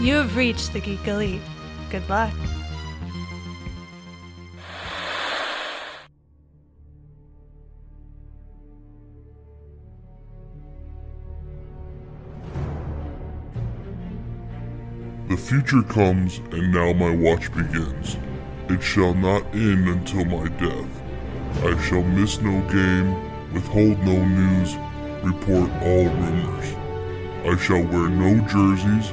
You have reached the Geek Elite. Good luck. The future comes, and now my watch begins. It shall not end until my death. I shall miss no game, withhold no news, report all rumors. I shall wear no jerseys,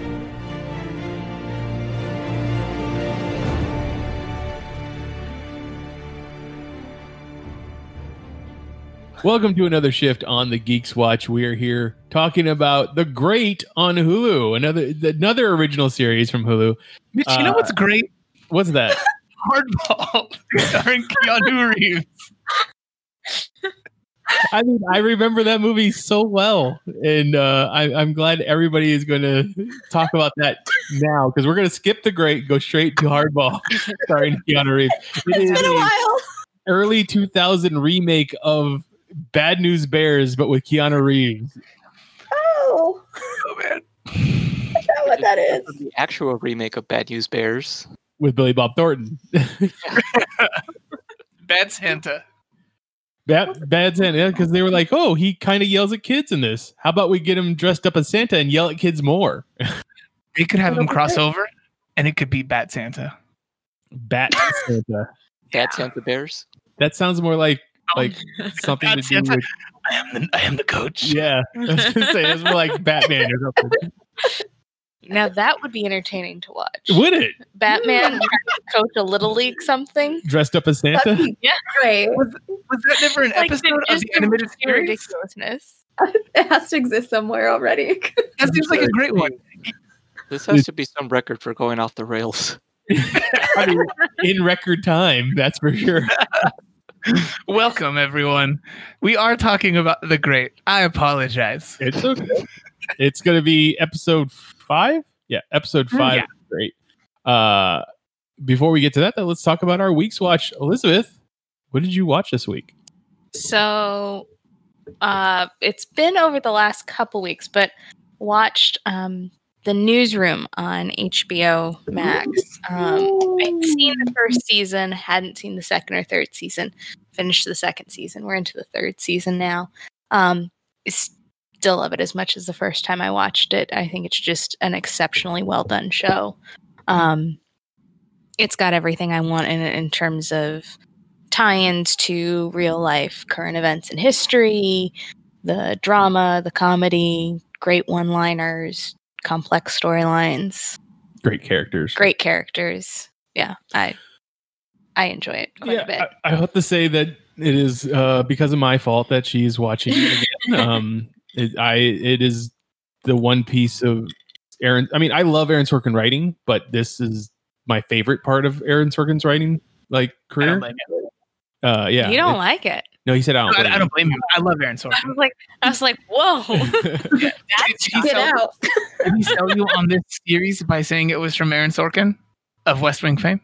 Welcome to another shift on the Geeks Watch. We are here talking about The Great on Hulu, another original series from Hulu. Mitch, you know what's great? What's that? Hardball, starring Keanu Reeves. I mean, I remember that movie so well, and I'm glad everybody is going to talk about that now, because we're going to skip The Great, go straight to Hardball, starring Keanu Reeves. It's been a while. Early 2000 remake of Bad News Bears, but with Keanu Reeves. Oh man, that's not what that is. The actual remake of Bad News Bears with Billy Bob Thornton. Bad Santa. Bad Santa, because they were like, oh, he kind of yells at kids in this. How about we get him dressed up as Santa and yell at kids more? They could have him cross over, and it could be Bad Santa. Bat Santa. Bad Santa Bears. That sounds more like something to do Santa. With... I am the coach. Yeah, I was going to say, it was more like Batman or something. Now that would be entertaining to watch. Would it? Batman coach a Little League something. Dressed up as Santa? Yeah, right. Was that never an episode of the animated series? Ridiculousness. It has to exist somewhere already. That seems like a great one. This has to be some record for going off the rails. I mean, in record time, that's for sure. Welcome, everyone. We are talking about The Great. I apologize. It's okay. It's going to be episode 5. Yeah, episode 5. Yeah. Great. Before we get to that, though, let's talk about our week's watch. Elizabeth, what did you watch this week? So, it's been over the last couple weeks, but watched... The Newsroom on HBO Max. I'd seen the first season, hadn't seen the second or third season. Finished the second season. We're into the third season now. Still love it as much as the first time I watched it. I think it's just an exceptionally well done show. It's got everything I want in it in terms of tie-ins to real life, current events and history, the drama, the comedy, great one-liners, complex storylines, great characters. Yeah, I enjoy it quite a bit. I have to say that it is because of my fault that she's watching it again. It is the one piece of Aaron. I mean, I love Aaron Sorkin writing, but this is my favorite part of Aaron Sorkin's writing career. I don't like it. Yeah, you don't like it. No, he said, I don't blame him. I love Aaron Sorkin. I was like, whoa. Did he sell you on this series by saying it was from Aaron Sorkin of West Wing fame?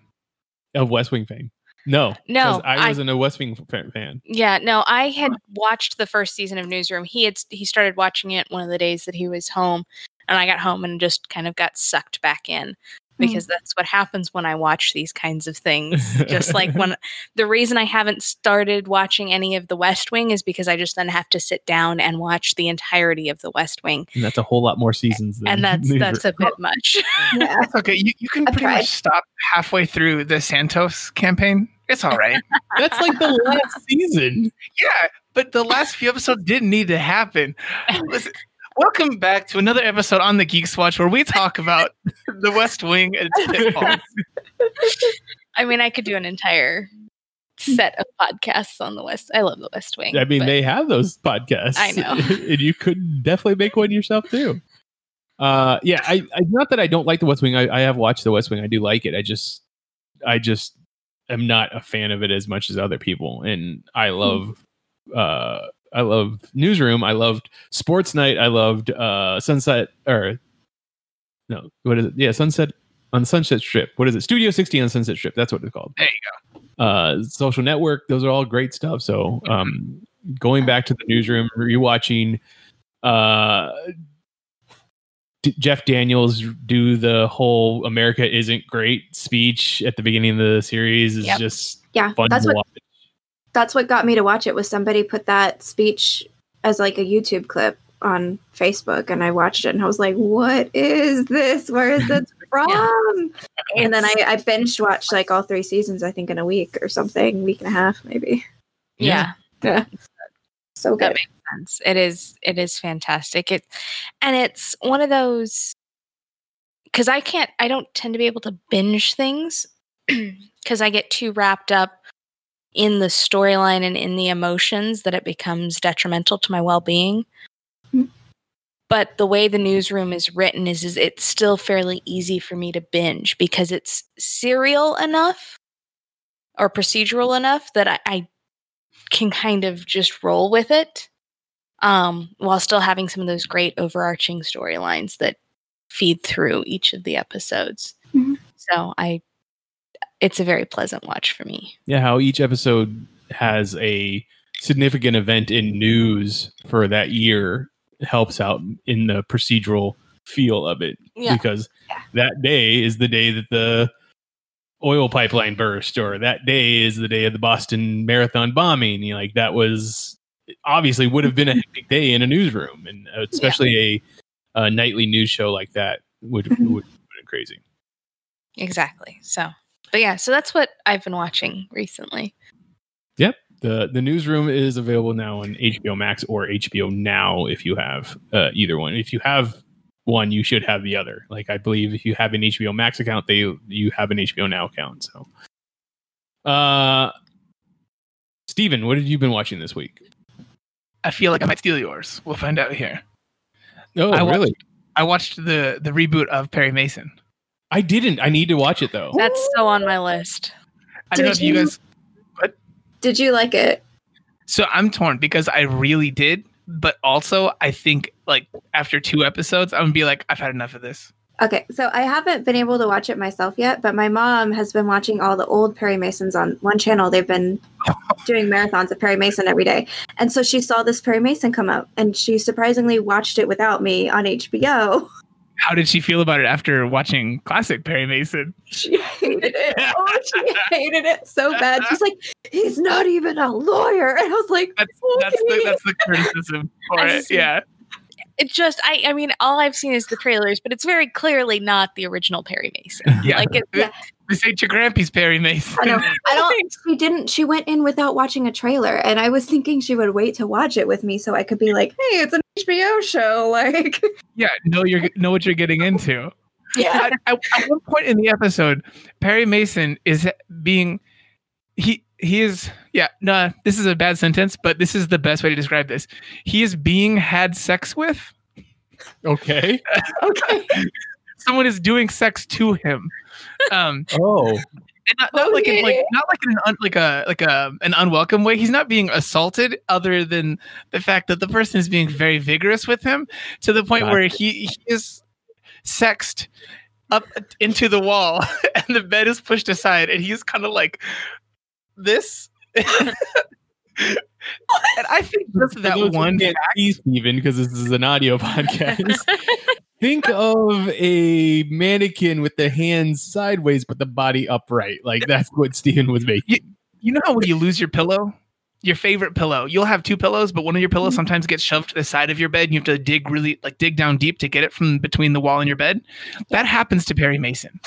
Of West Wing fame. No, I wasn't a West Wing fan. Yeah, no, I had watched the first season of Newsroom. He started watching it one of the days that he was home, and I got home and just kind of got sucked back in. Because that's what happens when I watch these kinds of things. Just like when the reason I haven't started watching any of The West Wing is because I just then have to sit down and watch the entirety of The West Wing. And that's a whole lot more seasons. Than and that's a bit much. Yeah. That's okay. You can pretty much stop halfway through the Santos campaign. It's all right. That's like the last season. Yeah, but the last few episodes didn't need to happen. Listen. Welcome back to another episode on the Geeks Watch, where we talk about the West Wing and its pitfalls. I mean, I could do an entire set of podcasts on the West. I love the West Wing. I mean, they have those podcasts. I know. And you could definitely make one yourself, too. Yeah, I not that I don't like the West Wing. I have watched the West Wing. I do like it. I just am not a fan of it as much as other people. And I love Newsroom. I loved Sports Night. I loved Sunset, or no, what is it? Yeah, Sunset on Sunset Strip. What is it? Studio 60 on Sunset Strip. That's what it's called. There you go. Social Network. Those are all great stuff. So going back to the Newsroom, rewatching Jeff Daniels do the whole America isn't great speech at the beginning of the series is just fun to watch. That's what got me to watch it, was somebody put that speech as like a YouTube clip on Facebook, and I watched it and I was like, what is this? Where is this from? And then I binge watched like all three seasons, I think in a week or something, week and a half maybe. Yeah. So good. That makes sense. It is fantastic. It's one of those, because I don't tend to be able to binge things because I get too wrapped up in the storyline and in the emotions that it becomes detrimental to my well-being. Mm-hmm. But the way the Newsroom is written is it's still fairly easy for me to binge because it's serial enough or procedural enough that I can kind of just roll with it while still having some of those great overarching storylines that feed through each of the episodes. Mm-hmm. So it's a very pleasant watch for me. Yeah, how each episode has a significant event in news for that year helps out in the procedural feel of it. Yeah. Because that day is the day that the oil pipeline burst, or that day is the day of the Boston Marathon bombing. You know, like that was obviously would have been a hectic day in a newsroom, and especially a nightly news show like that would have been crazy. Exactly. So. But yeah, so that's what I've been watching recently. Yep. The Newsroom is available now on HBO Max or HBO Now if you have either one. If you have one, you should have the other. Like, I believe if you have an HBO Max account, you have an HBO Now account. So, Steven, what have you been watching this week? I feel like I might steal yours. We'll find out here. Oh, really? I watched the reboot of Perry Mason. I didn't. I need to watch it though. That's still on my list. I don't know if you guys. What? Did you like it? So I'm torn because I really did, but also I think like after 2 episodes, I'm gonna be like, I've had enough of this. Okay, so I haven't been able to watch it myself yet, but my mom has been watching all the old Perry Masons on one channel. They've been doing marathons of Perry Mason every day. And so she saw this Perry Mason come up, and she surprisingly watched it without me on HBO. How did she feel about it after watching classic Perry Mason? She hated it. Oh, she hated it so bad. She's like, he's not even a lawyer. And I was like, that's the criticism for it. Yeah. It just, I mean, all I've seen is the trailers, but it's very clearly not the original Perry Mason. Yeah. Like this ain't your grampy's Perry Mason. She went in without watching a trailer, and I was thinking she would wait to watch it with me so I could be like, hey, it's an HBO show. Like, yeah, know what you're getting into. Yeah. At one point in the episode, Perry Mason is being, this is a bad sentence, but this is the best way to describe this. He is being had sex with. Okay. Okay. Someone is doing sex to him. Not in an unwelcome way. He's not being assaulted, other than the fact that the person is being very vigorous with him to the point where he is sexed up into the wall, and the bed is pushed aside, and he's kind of like this. And I think just that one can't see, Steven, because this is an audio podcast. Think of a mannequin with the hands sideways but the body upright. Like, that's what Steven was making. You know how when you lose your pillow, your favorite pillow, you'll have 2 pillows, but one of your pillows sometimes gets shoved to the side of your bed, and you have to dig down deep to get it from between the wall and your bed. That happens to Perry Mason.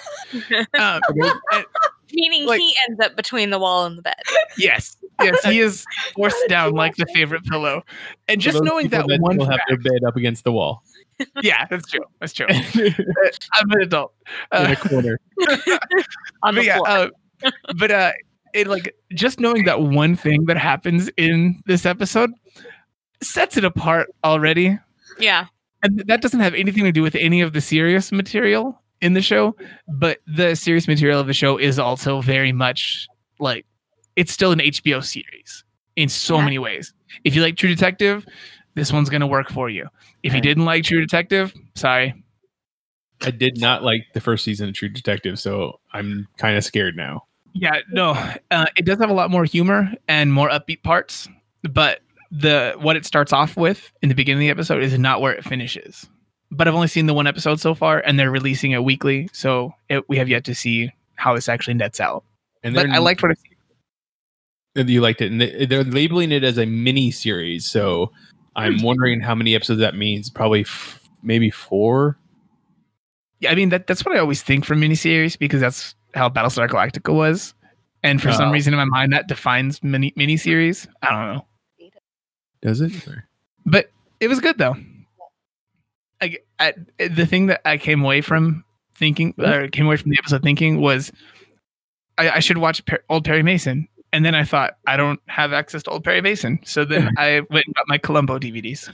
Meaning he ends up between the wall and the bed. Yes, he is forced down like the favorite pillow. And just knowing that one will have their bed up against the wall. Yeah, that's true. I'm an adult. In a corner. Just knowing that one thing that happens in this episode sets it apart already. Yeah. And that doesn't have anything to do with any of the serious material in the show, but the serious material of the show is also very much like it's still an HBO series in so many ways. If you like True Detective, this one's going to work for you. If you didn't like True Detective, sorry. I did not like the first season of True Detective, so I'm kind of scared now. Yeah, no, it does have a lot more humor and more upbeat parts, but what it starts off with in the beginning of the episode is not where it finishes. But I've only seen the one episode so far, and they're releasing it weekly, so we have yet to see how this actually nets out. And but I liked what I see. You liked it, and they're labeling it as a mini series, so I'm wondering how many episodes that means. Probably maybe four. Yeah, I mean that's what I always think for miniseries, because that's how Battlestar Galactica was, and for some reason in my mind that defines miniseries. I don't know. Does it? But it was good though. I the thing that I came away from thinking, or came away from the episode thinking, was I should watch old Perry Mason, and then I thought I don't have access to old Perry Mason, so then I went and got my Columbo DVDs.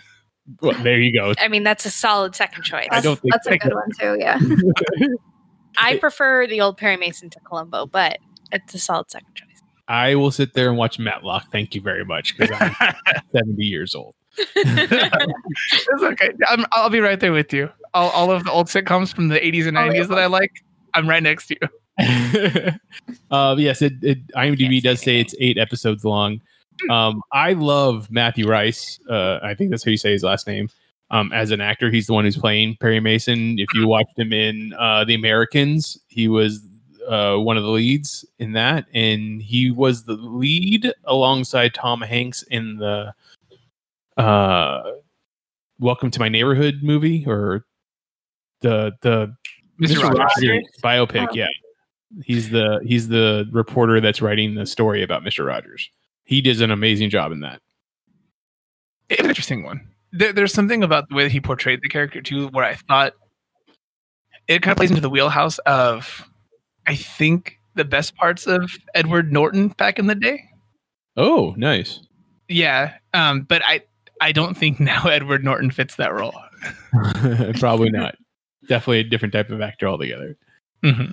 Well, there you go. I mean, that's a solid second choice. That's a good one too. Yeah, I prefer the old Perry Mason to Columbo, but it's a solid second choice. I will sit there and watch Matlock. Thank you very much, because I'm 70 years old. It's okay. I'll be right there with you. All of the old sitcoms from the 80s and 90s that I like, I'm right next to you. Yes, IMDb does say it's 8 episodes long. I love Matthew Rice. I think that's how you say his last name. As an actor, he's the one who's playing Perry Mason. If you watched him in The Americans, he was one of the leads in that, and he was the lead alongside Tom Hanks in the Welcome to My Neighborhood movie, or the Mr. Rogers biopic. Yeah, he's the reporter that's writing the story about Mr. Rogers. He does an amazing job in that. An interesting one. There's something about the way that he portrayed the character too, where I thought it kind of plays into the wheelhouse of, I think, the best parts of Edward Norton back in the day. Oh, nice. Yeah, but I don't think now Edward Norton fits that role. Probably not. Definitely a different type of actor altogether. Mm-hmm.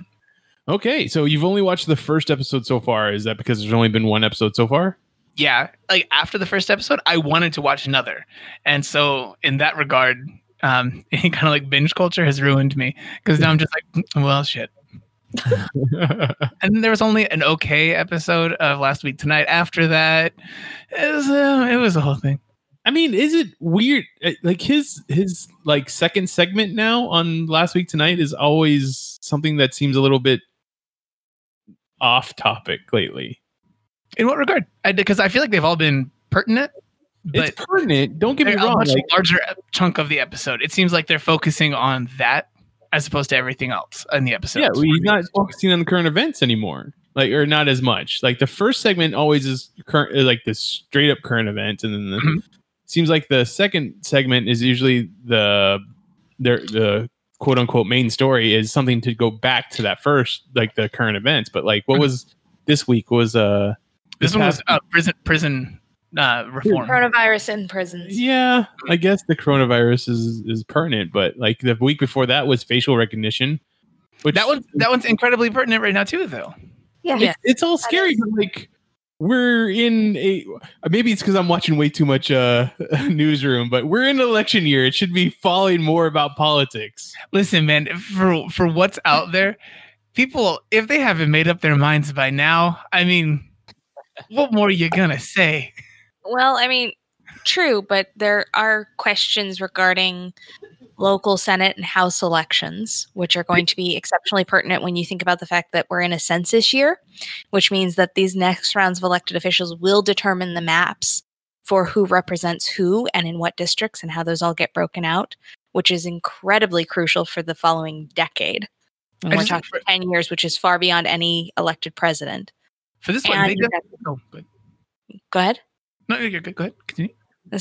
Okay, so you've only watched the first episode so far. Is that because there's only been one episode so far? Yeah, like after the first episode, I wanted to watch another. And so in that regard, kind of like binge culture has ruined me, because now I'm just like, well, shit. And there was only an okay episode of Last Week Tonight after that. It was a whole thing. I mean, is it weird? Like his like second segment now on Last Week Tonight is always something that seems a little bit off topic lately. In what regard? Because I feel like they've all been pertinent. But it's pertinent. Don't get me wrong. A much larger chunk of the episode. It seems like they're focusing on that as opposed to everything else in the episode. Yeah, well, he's not focusing on the current events anymore. Like, or not as much. Like the first segment always is current, like the straight up current event, and then seems like the second segment is usually the quote unquote main story is something to go back to that first, like the current events. But like, what was this week was prison reform, coronavirus in prisons. Yeah, I guess the coronavirus is pertinent, but like the week before that was facial recognition. Which that one's incredibly pertinent right now too, though. Yeah, it's all scary, but like. We're in a... Maybe it's because I'm watching way too much Newsroom, but we're in election year. It should be following more about politics. Listen, man, for what's out there, people, if they haven't made up their minds by now, I mean, what more are you going to say? Well, I mean, true, but there are questions regarding local Senate and House elections, which are going to be exceptionally pertinent when you think about the fact that we're in a census year, which means that these next rounds of elected officials will determine the maps for who represents who and in what districts and how those all get broken out, which is incredibly crucial for the following decade. And we're talking 10 years, which is far beyond any elected president. For this one, go ahead. No, you're good. Go ahead. Continue.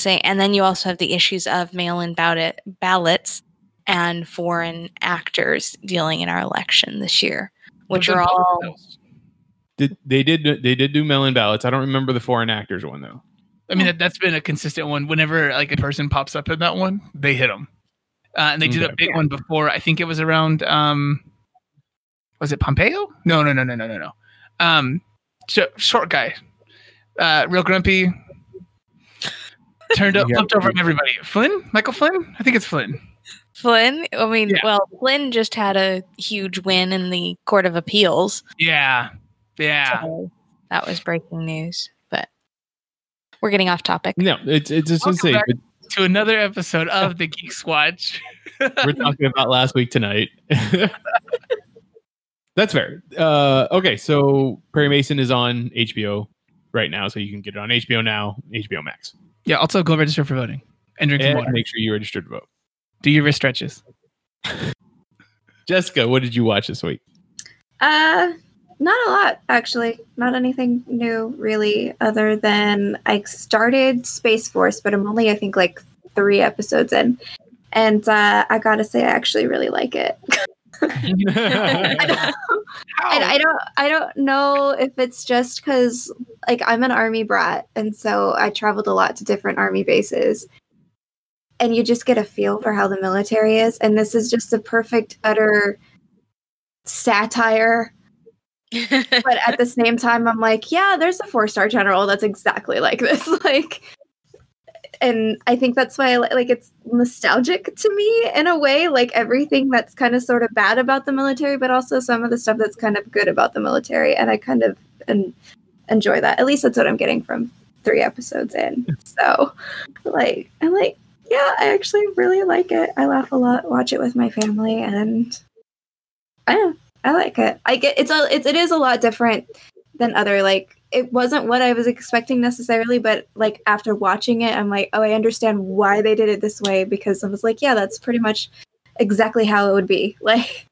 And then you also have the issues of mail-in ballots and foreign actors dealing in our election this year, which are all... They did do mail-in ballots. I don't remember the foreign actors one, though. I mean, that's been a consistent one. Whenever like a person pops up in that one, they hit them. And they did a big one before. I think it was around... was it Pompeo? No. short guy, real grumpy, turned up, flipped over on everybody. Flynn? Michael Flynn? I think it's Flynn. Flynn? I mean, well, Flynn just had a huge win in the Court of Appeals. Yeah. Yeah. So that was breaking news, but we're getting off topic. No, it's just insane. To another episode of the Geeks Watch. We're talking about Last Week Tonight. That's fair. Okay, so Perry Mason is on HBO right now, so you can get it on HBO Now, HBO Max. Yeah, also go register for voting and drink some water. Make sure you register to vote. Do your wrist stretches. Jessica, what did you watch this week? Not a lot, actually. Not anything new, really, other than I started Space Force, but I'm only, I think, like 3 episodes in. And I gotta say, I actually really like it. I don't know if it's just because, like, I'm an army brat, and so I traveled a lot to different army bases. And you just get a feel for how the military is. And this is just the perfect, utter satire. But at the same time, I'm like, yeah, there's a 4-star general that's exactly like this. Like, and I think that's why, like, it's nostalgic to me in a way. Like, everything that's kind of sort of bad about the military, but also some of the stuff that's kind of good about the military. And I kind of enjoy that. At least that's what I'm getting from 3 episodes in. So, like, I'm like, yeah, I actually really like it. I laugh a lot. Watch it with my family, and I like it. I get it is a lot different than other. Like, it wasn't what I was expecting necessarily, but like after watching it, I'm like, oh, I understand why they did it this way, because I was like, yeah, that's pretty much exactly how it would be. Like,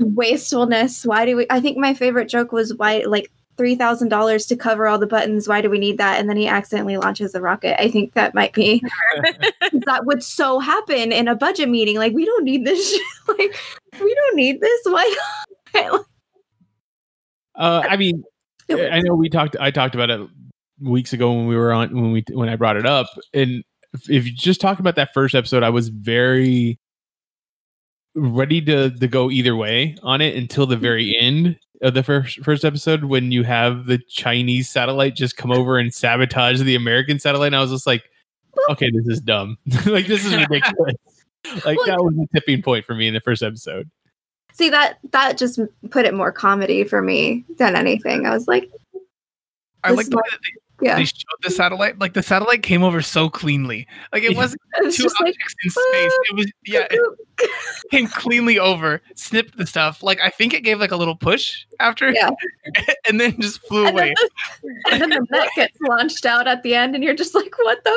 wastefulness. Why do we? I think my favorite joke was, why, like, $3,000 to cover all the buttons. Why do we need that? And then he accidentally launches a rocket. I think that might be that would so happen in a budget meeting. Like, we don't need this. Like, we don't need this. Why not? I mean, I know I talked about it weeks ago when we were on, when I brought it up. And if you just talk about that first episode, I was very ready to go either way on it until the very end of the first episode, when you have the Chinese satellite just come over and sabotage the American satellite. And I was just like, okay, this is dumb. Like, this is ridiculous. Like, that was a tipping point for me in the first episode. See, that just put it more comedy for me than anything. I was like, I like the way that they showed the satellite. Like, the satellite came over so cleanly. Like, it wasn't two objects in space. It was it came cleanly over, snipped the stuff. Like, I think it gave like a little push after, and then just flew away. And then the net gets launched out at the end, and you're just like, what the?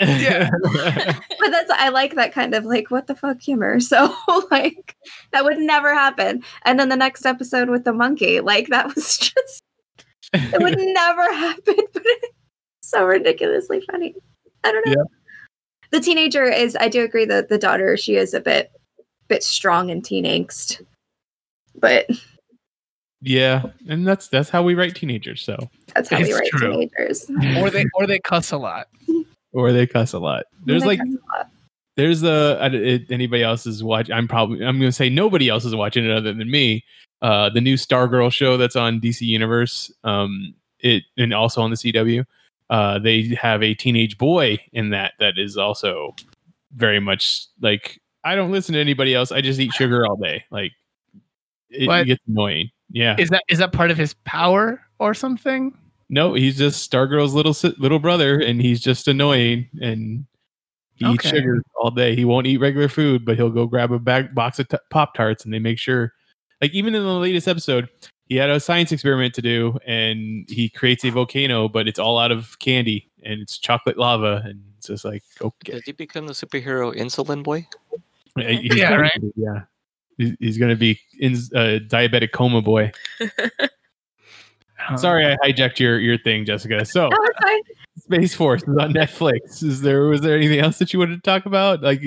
Yeah, but I like that kind of like what the fuck humor. So like that would never happen. And then the next episode with the monkey, like that was just. It would never happen, but it's so ridiculously funny. I don't know. Yeah. The teenager is, I do agree that the daughter, she is a bit strong in teen angst. But yeah, and that's how we write teenagers, so. That's how we write teenagers. Or they cuss a lot. Or they cuss a lot. There's like there's anybody else is watching. I'm going to say nobody else is watching it other than me. The new Stargirl show that's on DC Universe, and also on the CW, they have a teenage boy in that is also very much like, I don't listen to anybody else. I just eat sugar all day. Like, it gets annoying. Yeah, is that part of his power or something? No, he's just Stargirl's little brother, and he's just annoying, and he eats sugar all day. He won't eat regular food, but he'll go grab a box of Pop-Tarts, and they make sure. Like, even in the latest episode, he had a science experiment to do, and he creates a volcano, but it's all out of candy, and it's chocolate lava, and it's just like, okay. Did he become the superhero Insulin Boy? He's going to be diabetic coma boy. Sorry, I hijacked your thing, Jessica. So, Space Force is on Netflix. Was there anything else that you wanted to talk about? Like,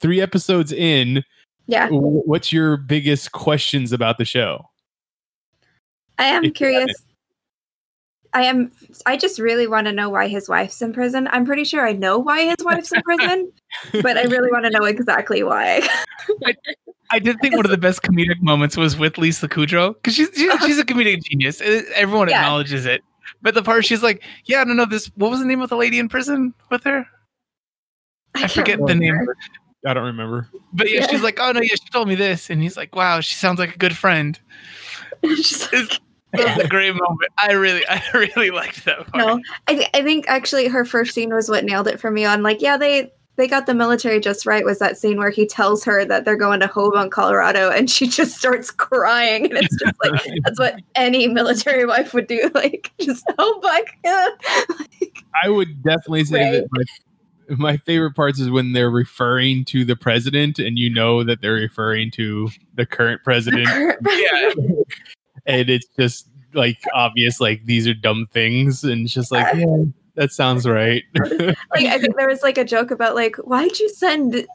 3 episodes in. Yeah. What's your biggest questions about the show? I am curious. I just really want to know why his wife's in prison. I'm pretty sure I know why his wife's in prison, but I really want to know exactly why. I, I did think one of the best comedic moments was with Lisa Kudrow, because she's a comedic genius. Everyone acknowledges it. But the part she's like, yeah, I don't know this. What was the name of the lady in prison with her? I forget the name. I don't remember. But yeah, she's like, oh no, yeah, she told me this, and he's like, wow, she sounds like a good friend. That was a great moment. I really liked that part. No, I think actually her first scene was what nailed it for me on like, yeah, they got the military just right, was that scene where he tells her that they're going to Hobart, Colorado, and she just starts crying. And it's just like, that's what any military wife would do. Like, just, oh my God. I would definitely say that my favorite parts is when they're referring to the president, and you know that they're referring to the current president. And it's just like obvious, like these are dumb things, and it's just like, yeah, that sounds right. Like, I think there was like a joke about like, why'd you send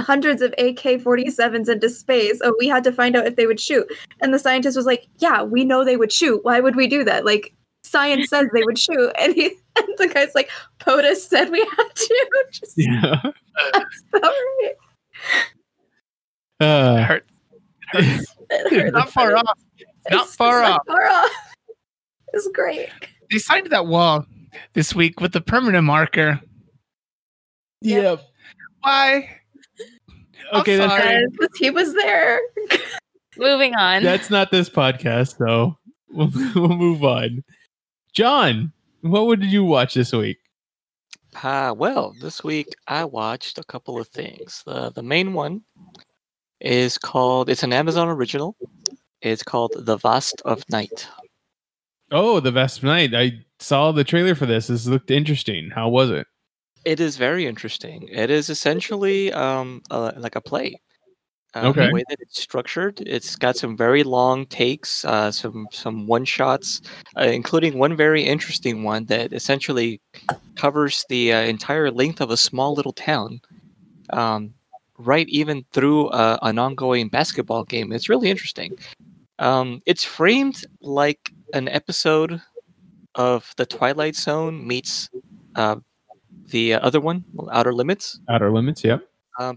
hundreds of AK-47s into space? Oh, we had to find out if they would shoot. And the scientist was like, yeah, we know they would shoot. Why would we do that? Like, science says they would shoot. And the guy's like, POTUS said we had to. Just, yeah. That's not right. It hurts. It hurts. Not far off. It's great. They signed that wall this week with the permanent marker. Yep. Why? Okay, I'm sorry. That's he was there. Moving on. That's not this podcast, though. We'll move on. John, what did you watch this week? Well, this week I watched a couple of things. The main one is called, it's an Amazon original. It's called The Vast of Night. Oh, The Vast of Night. I saw the trailer for this. This looked interesting. How was it? It is very interesting. It is essentially like a play. Okay. The way that it's structured, it's got some very long takes, some one-shots, including one very interesting one that essentially covers the entire length of a small little town. Right even through an ongoing basketball game. It's really interesting. It's framed like an episode of the Twilight Zone meets the other one, Outer Limits. Outer Limits, yeah.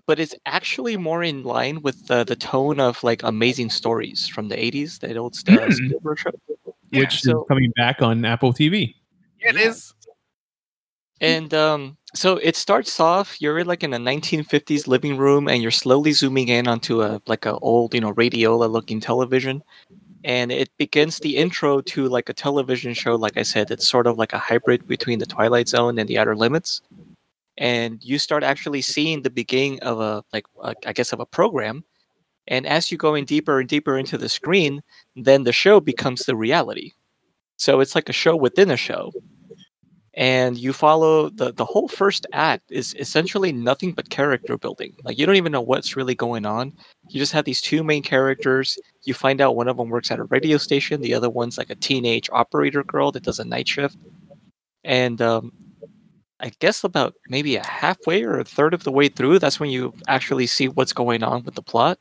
But it's actually more in line with the tone of like Amazing Stories from the 80s, that old Spielberg show. Yeah. Which is coming back on Apple TV. Yeah, it is. And so it starts off, you're like in a 1950s living room, and you're slowly zooming in onto a like an old, radiola looking television. And it begins the intro to like a television show. Like I said, it's sort of like a hybrid between the Twilight Zone and the Outer Limits. And you start actually seeing the beginning of a program. And as you're going deeper and deeper into the screen, then the show becomes the reality. So it's like a show within a show. And you follow the whole first act is essentially nothing but character building. Like, you don't even know what's really going on. You just have these two main characters. You find out one of them works at a radio station. The other one's like a teenage operator girl that does a night shift. And I guess about maybe a halfway or a third of the way through, that's when you actually see what's going on with the plot.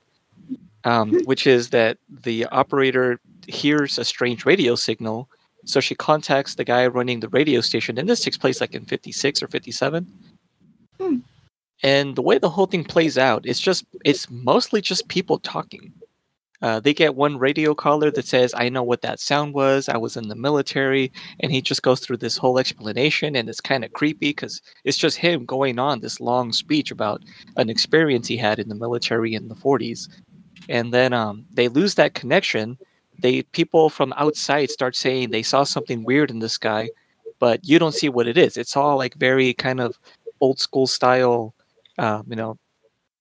Which is that the operator hears a strange radio signal. So she contacts the guy running the radio station, and this takes place like in 56 or 57. And the way the whole thing plays out, it's mostly just people talking. They get one radio caller that says, I know what that sound was. I was in the military. And he just goes through this whole explanation, and it's kind of creepy because it's just him going on this long speech about an experience he had in the military in the 40s. And then they lose that connection. People from outside start saying they saw something weird in the sky, but you don't see what it is. It's all like very kind of old school style,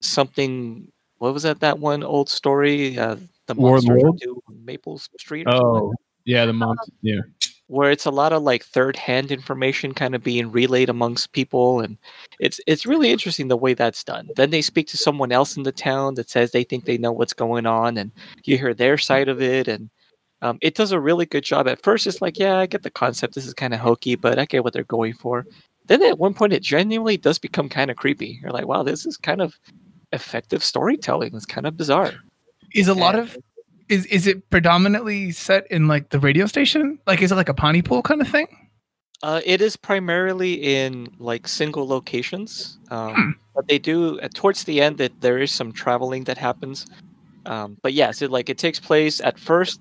something. What was that one old story? The monster to Maple Street. The monster. Yeah. Where it's a lot of like third hand information kind of being relayed amongst people. And it's really interesting the way that's done. Then they speak to someone else in the town that says they think they know what's going on, and you hear their side of it. And it does a really good job. At first, it's like, yeah, I get the concept. This is kind of hokey, but I get what they're going for. Then at one point, it genuinely does become kind of creepy. You're like, wow, this is kind of effective storytelling. It's kind of bizarre. Is it predominantly set in like the radio station? Like, is it like a Pontypool kind of thing? It is primarily in like single locations. But they do towards the end that there is some traveling that happens. But yes, it takes place at first.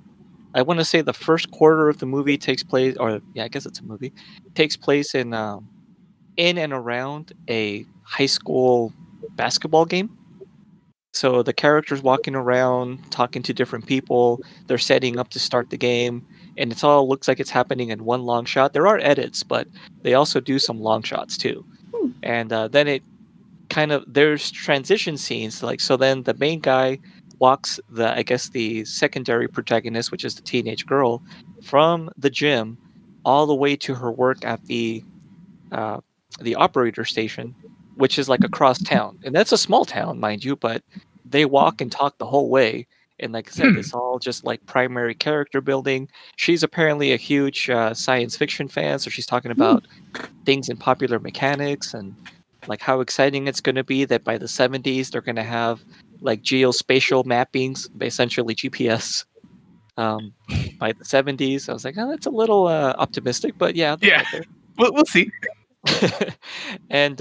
I want to say the first quarter of the movie takes place, or yeah, I guess it's a movie. It takes place in and around a high school basketball game. So the characters walking around, talking to different people. They're setting up to start the game, and it's all looks like it's happening in one long shot. There are edits, but they also do some long shots too. And then it kind of there's transition scenes. So then the main guy walks the secondary protagonist, which is the teenage girl, from the gym all the way to her work at the operator station, which is across town. And that's a small town, mind you, but they walk and talk the whole way. And like I said, it's all just primary character building. She's apparently a huge science fiction fan, so she's talking about things in popular mechanics and how exciting it's going to be that by the 70s they're going to have geospatial mappings, essentially GPS. By the 70s, I was like, oh, that's a little optimistic, but yeah, we'll see. And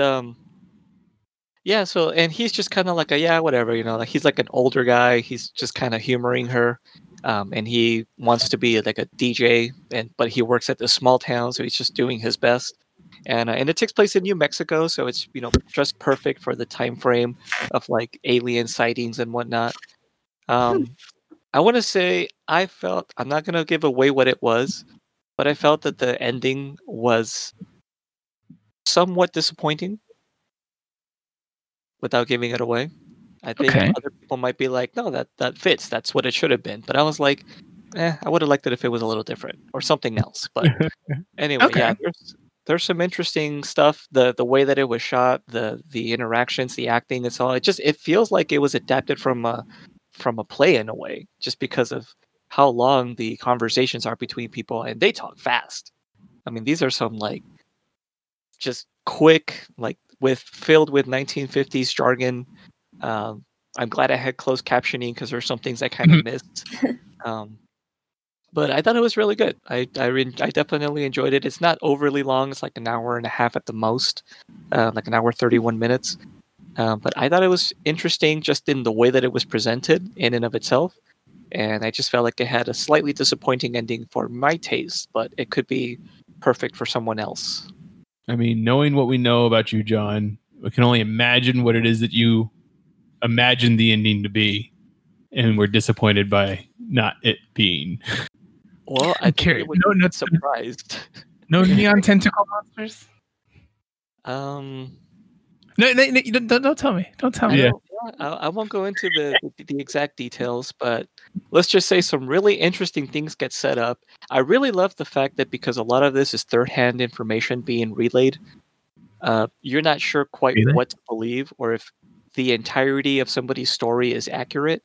yeah, so and he's just kind of yeah, whatever, he's an older guy. He's just kind of humoring her, and he wants to be a DJ, but he works at this small town, so he's just doing his best. And it takes place in New Mexico, so it's just perfect for the time frame of alien sightings and whatnot. I want to say I'm not gonna give away what it was, but I felt that the ending was somewhat disappointing. Without giving it away, I think other people might be like, "No, that fits. That's what it should have been." But I was like, I would have liked it if it was a little different or something else." But anyway, yeah, there's some interesting stuff. The way that it was shot, the interactions, the acting, it's all. It feels like it was adapted from a play in a way, just because of how long the conversations are between people, and they talk fast. I mean, these are some just quick filled with 1950s jargon. I'm glad I had closed captioning because there's some things I kind of missed. But I thought it was really good. I definitely enjoyed it. It's not overly long. It's an hour and a half at the most, an hour 31 minutes. But I thought it was interesting just in the way that it was presented in and of itself. And I just felt like it had a slightly disappointing ending for my taste, but it could be perfect for someone else. I mean, knowing what we know about you, John, we can only imagine what it is that you imagined the ending to be, and we're disappointed by not it being. Well, I think it would be surprised. No neon tentacle monsters? No, don't tell me. Don't tell me. I won't go into the exact details, but let's just say some really interesting things get set up. I really love the fact that because a lot of this is third-hand information being relayed, you're not sure quite what to believe or if the entirety of somebody's story is accurate,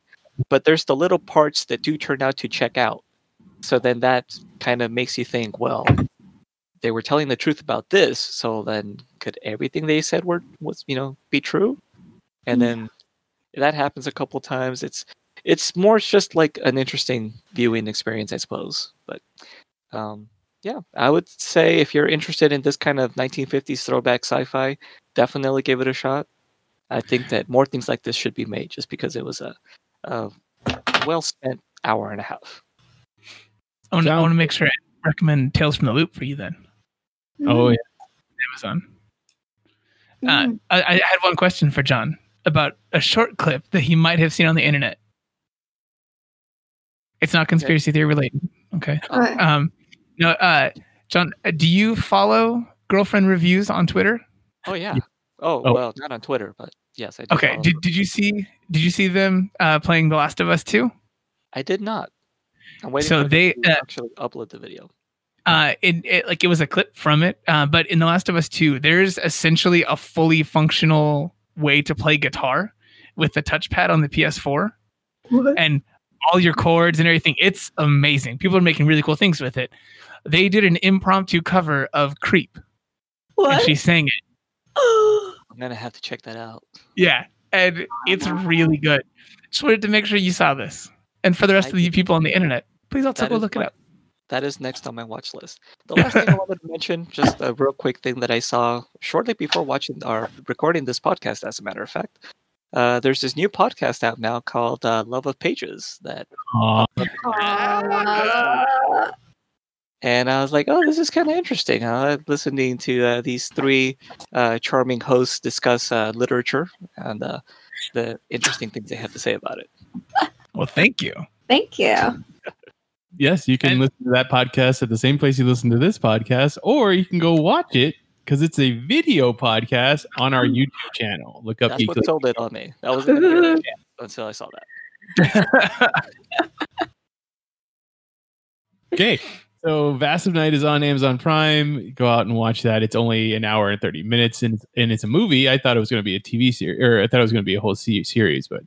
but there's the little parts that do turn out to check out. So then that kind of makes you think, well, they were telling the truth about this, so then could everything they said was be true? And then that happens a couple times. It's more just an interesting viewing experience, I suppose. But yeah, I would say if you're interested in this kind of 1950s throwback sci-fi, definitely give it a shot. I think that more things like this should be made just because it was a well-spent hour and a half. I want to make sure I recommend Tales from the Loop for you then. Oh, yeah. Amazon. I had one question for John about a short clip that he might have seen on the internet. It's not conspiracy theory related. Okay. John, do you follow Girlfriend Reviews on Twitter? Oh yeah. Oh, well, not on Twitter, but yes, I do. Okay. Did you see them playing The Last of Us 2? I did not. I'm waiting for them to actually upload the video. It was a clip from it, but in The Last of Us 2, there's essentially a fully functional way to play guitar with the touchpad on the PS4. What? And all your chords and everything. It's amazing. People are making really cool things with it. They did an impromptu cover of Creep. What? And she sang it. I'm going to have to check that out. Yeah, and it's really good. Just wanted to make sure you saw this. And for the rest of you people on the internet, please also go look it up. That is next on my watch list. The last thing I wanted to mention, just a real quick thing that I saw shortly before watching or recording this podcast, as a matter of fact. There's this new podcast out now called Love of Pages. And I was like, oh, this is kind of interesting. Listening to these three charming hosts discuss literature and the interesting things they have to say about it. Well, thank you. Thank you. Yes, you can listen to that podcast at the same place you listen to this podcast, or you can go watch it because it's a video podcast on our YouTube channel. Look up. That's Geekly. What sold it on me. That wasn't really until I saw that. Okay, so Vast of Night is on Amazon Prime. Go out and watch that. It's only an hour and 30 minutes, and it's a movie. I thought it was going to be a TV series, or I thought it was going to be a whole series, but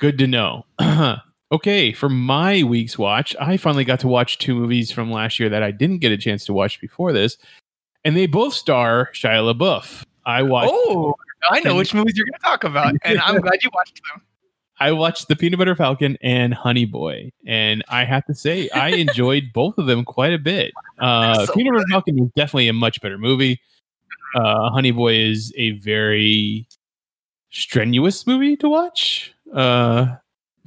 good to know. Okay, for my week's watch, I finally got to watch two movies from last year that I didn't get a chance to watch before this, and they both star Shia LaBeouf. I watched. Oh, I know which movies you're going to talk about, and I'm glad you watched them. I watched The Peanut Butter Falcon and Honey Boy, and I have to say I enjoyed both of them quite a bit. Peanut Butter Falcon is definitely a much better movie. Honey Boy is a very strenuous movie to watch.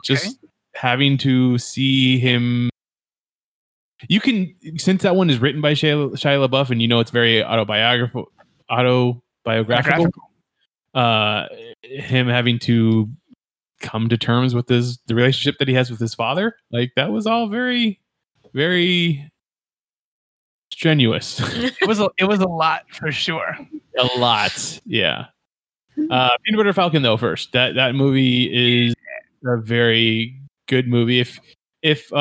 Just having to see him. You can, since that one is written by Shia LaBeouf, and you know it's very autobiographical. Him having to come to terms with the relationship that he has with his father, like that was all very, very strenuous. it was a lot for sure. A lot, yeah. Peanut Butter Falcon, though, first that movie is a very good movie. If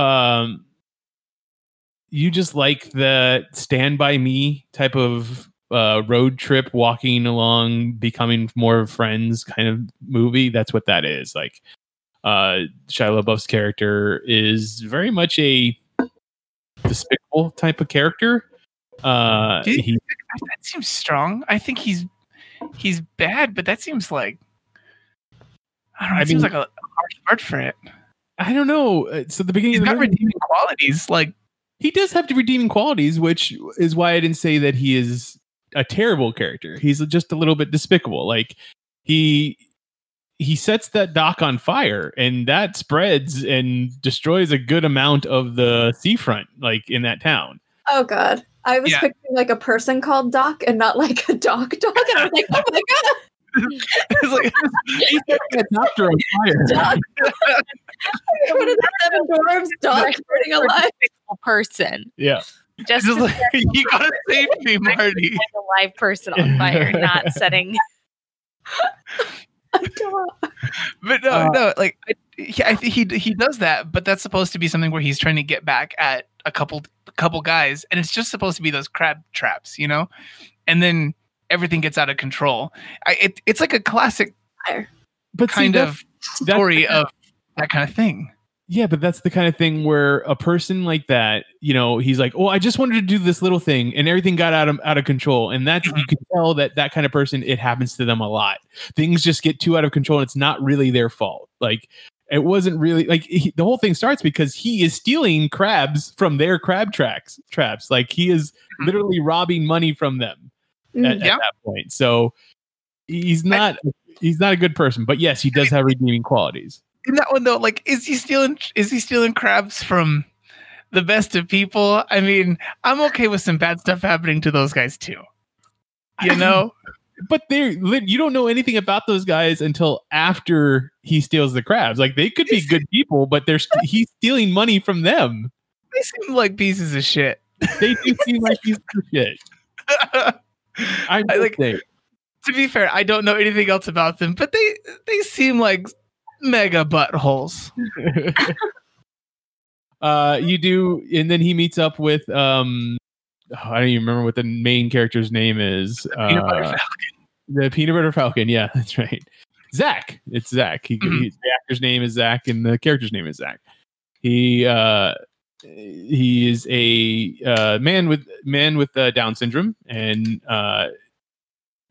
you just like the Stand By Me type of road trip, walking along, becoming more friends kind of movie, that's what that is. Like Shia LaBeouf's character is very much a despicable type of character. That seems strong. I think he's bad, but that seems like seems like a harsh word for it. I don't know. So the beginning, he's got redeeming qualities. Like he does have redeeming qualities, which is why I didn't say that he is a terrible character. He's just a little bit despicable. Like he sets that dock on fire, and that spreads and destroys a good amount of the seafront, like in that town. Oh God, I was picturing like a person called Doc, and not like a dock. And I was like, oh my God. It's like he's setting a doctor on fire. Doc. One of the seven dwarves, Doc, burning alive. Person. Yeah. Just like, you gotta save me, Marty. A live person on fire, not setting a dog. But no, like I think he does that, but that's supposed to be something where he's trying to get back at a couple guys, and it's just supposed to be those crab traps, you know. And then everything gets out of control. It's like a classic story of that kind of thing. Yeah, but that's the kind of thing where a person like that, you know, he's like, oh, I just wanted to do this little thing, and everything got out of control. And that's, you can tell that kind of person, it happens to them a lot. Things just get too out of control, and it's not really their fault. Like, it wasn't really like the whole thing starts because he is stealing crabs from their crab traps. Like, he is literally robbing money from them. At that point, so he's not a good person, but yes, he does have redeeming qualities. In that one, though, like is he stealing crabs from the best of people? I mean, I'm okay with some bad stuff happening to those guys too, you know. But you don't know anything about those guys until after he steals the crabs. Like they could be good people, but he's stealing money from them. They seem like pieces of shit. They do seem like pieces of shit. I like, to be fair, I don't know anything else about them, but they seem like mega buttholes. You do, and then he meets up with I don't even remember what the main character's name is. The Peanut Butter Falcon. Yeah, that's right. Zach. It's Zach. The actor's name is Zach, and the character's name is Zach. He is a man with Down syndrome, and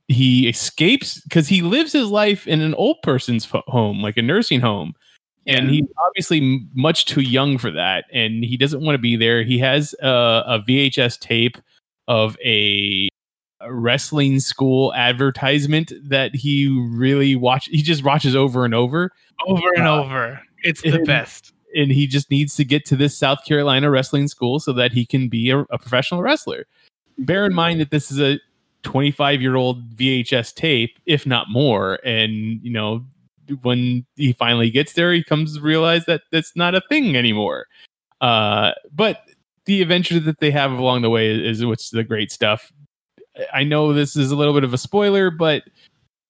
he escapes because he lives his life in an old person's home, like a nursing home. And he's obviously much too young for that, and he doesn't want to be there. He has a VHS tape of a wrestling school advertisement that he really watches. He just watches over and over. It's the best. And he just needs to get to this South Carolina wrestling school so that he can be a professional wrestler. Bear in mind that this is a 25-year-old VHS tape, if not more. And, you know, when he finally gets there, he comes to realize that that's not a thing anymore. But the adventure that they have along the way is what's the great stuff. I know this is a little bit of a spoiler, but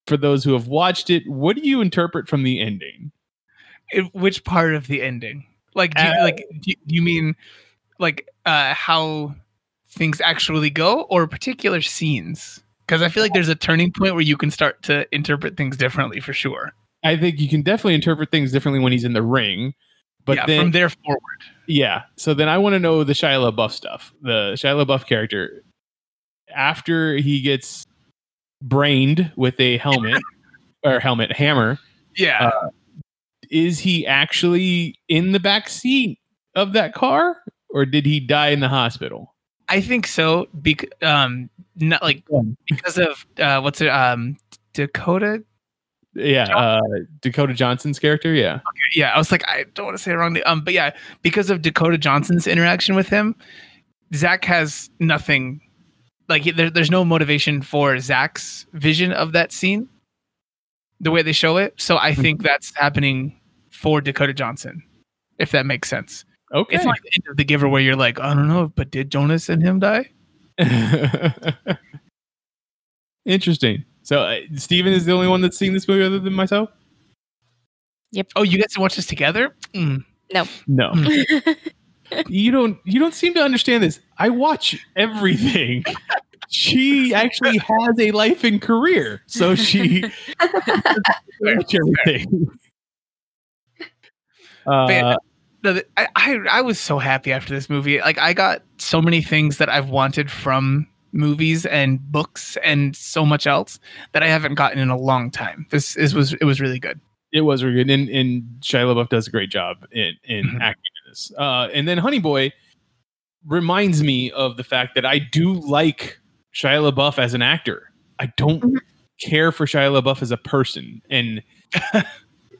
for those who have watched it, what do you interpret from the ending? Which part of the ending? Like, do you mean like how things actually go, or particular scenes? Because I feel like there's a turning point where you can start to interpret things differently for sure. I think you can definitely interpret things differently when he's in the ring. But yeah, then, from there forward. Yeah. So then I want to know the Shia LaBeouf stuff. The Shia LaBeouf character, after he gets brained with a helmet or helmet hammer. Yeah. Is he actually in the back seat of that car, or did he die in the hospital? I think so. Not like because of what's it? Dakota. Yeah, Dakota Johnson's character, yeah. Okay, yeah, I was like, I don't want to say it wrongly. But yeah, because of Dakota Johnson's interaction with him, Zach has nothing. Like, there's no motivation for Zach's vision of that scene, the way they show it. So I think that's happening for Dakota Johnson, if that makes sense. Okay. It's like the end of The Giver where you're like, I don't know, but did Jonas and him die? Interesting. So, Steven is the only one that's seen this movie other than myself? Yep. Oh, you guys to watch this together? Mm. No. You don't seem to understand this. I watch everything. She actually has a life and career. So she watch everything. Man, I was so happy after this movie. Like, I got so many things that I've wanted from movies and books and so much else that I haven't gotten in a long time. It was really good. It was really good. And Shia LaBeouf does a great job in acting in this. And then Honey Boy reminds me of the fact that I do like Shia LaBeouf as an actor. I don't care for Shia LaBeouf as a person. And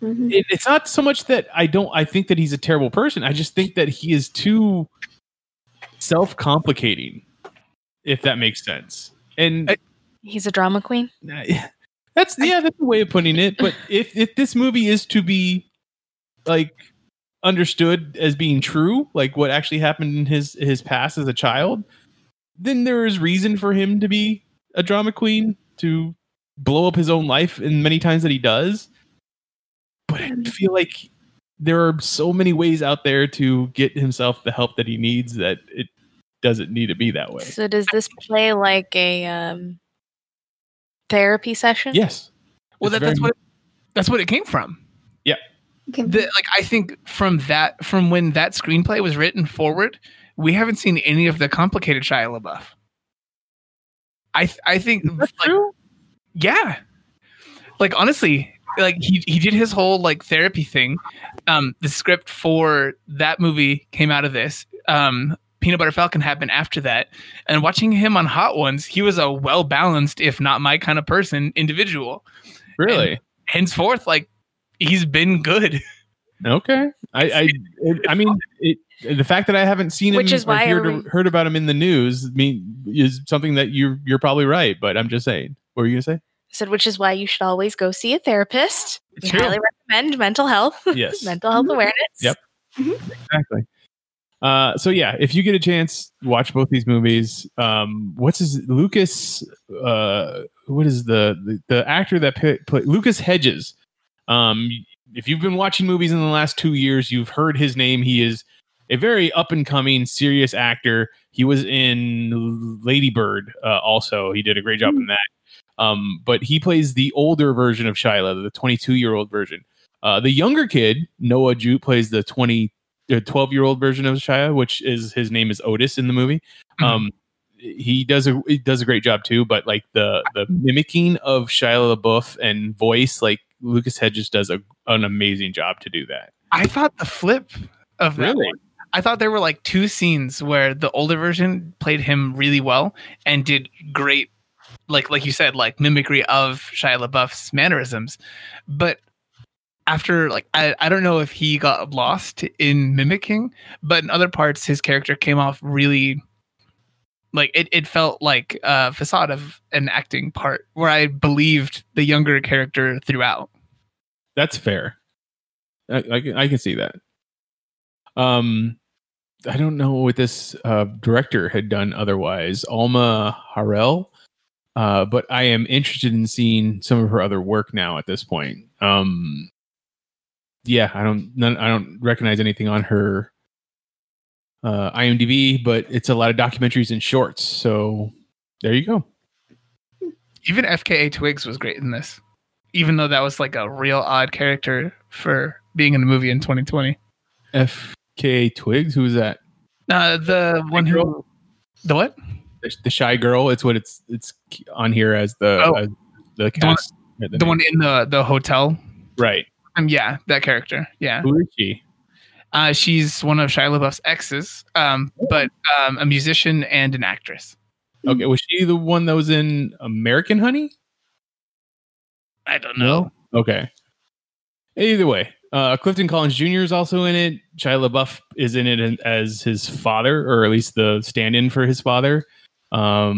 it's not so much that I think that he's a terrible person. I just think that he is too self-complicating. If that makes sense. And he's a drama queen. That's a way of putting it. But if this movie is to be like understood as being true, like what actually happened in his past as a child, then there is reason for him to be a drama queen, to blow up his own life in many times that he does. But I feel like there are so many ways out there to get himself the help that he needs that it doesn't need to be that way. So does this play like a therapy session? Yes. Well, that's what it came from. Yeah. Okay. I think from when that screenplay was written forward, we haven't seen any of the complicated Shia LaBeouf. I think that's true. Yeah. Like, honestly, like he did his whole like therapy thing. The script for that movie came out of this. Peanut Butter Falcon happened after that, and watching him on Hot Ones, he was a well-balanced, if not my kind of person, individual. Really? And henceforth, like, he's been good. Okay. I mean, the fact that I haven't seen him heard about him in the news is something that you're probably right, but I'm just saying. What were you going to say? I said, which is why you should always go see a therapist. It's true. I highly recommend mental health. Yes. Mental health awareness. Yep. Mm-hmm. Exactly. So yeah, if you get a chance, watch both these movies. Lucas? What is the actor that played Lucas Hedges? If you've been watching movies in the last 2 years, you've heard his name. He is a very up and coming, serious actor. He was in Lady Bird. Also, he did a great job in that. But he plays the older version of Shia, the 22-year-old version. The younger kid, Noah Jupe, plays the 12-year-old version of Shia, which is his name is Otis in the movie. He does a great job too, but like the mimicking of Shia LaBeouf and voice, like Lucas Hedges does an amazing job to do that. I thought the flip of that. Really? I thought there were like two scenes where the older version played him really well and did great, like you said, like mimicry of Shia LaBeouf's mannerisms. But after, like, I don't know if he got lost in mimicking, but in other parts, his character came off really, like, it felt like a facade of an acting part where I believed the younger character throughout. That's fair. I can see that. I don't know what this director had done otherwise, Alma Harrell, but I am interested in seeing some of her other work now at this point. Yeah, I don't recognize anything on her IMDb, but it's a lot of documentaries and shorts. So there you go. Even FKA Twigs was great in this, even though that was like a real odd character for being in the movie in 2020. FKA Twigs, who's that? The one girl. Who, the what? The shy girl. It's what it's on here as the cast. The one in the hotel. Right. Yeah, that character. Yeah. Who is she? She's one of Shia LaBeouf's exes, but a musician and an actress. Okay, was she the one that was in American Honey? I don't know. Okay. Either way, Clifton Collins Jr. is also in it. Shia LaBeouf is in it as his father, or at least the stand-in for his father. Other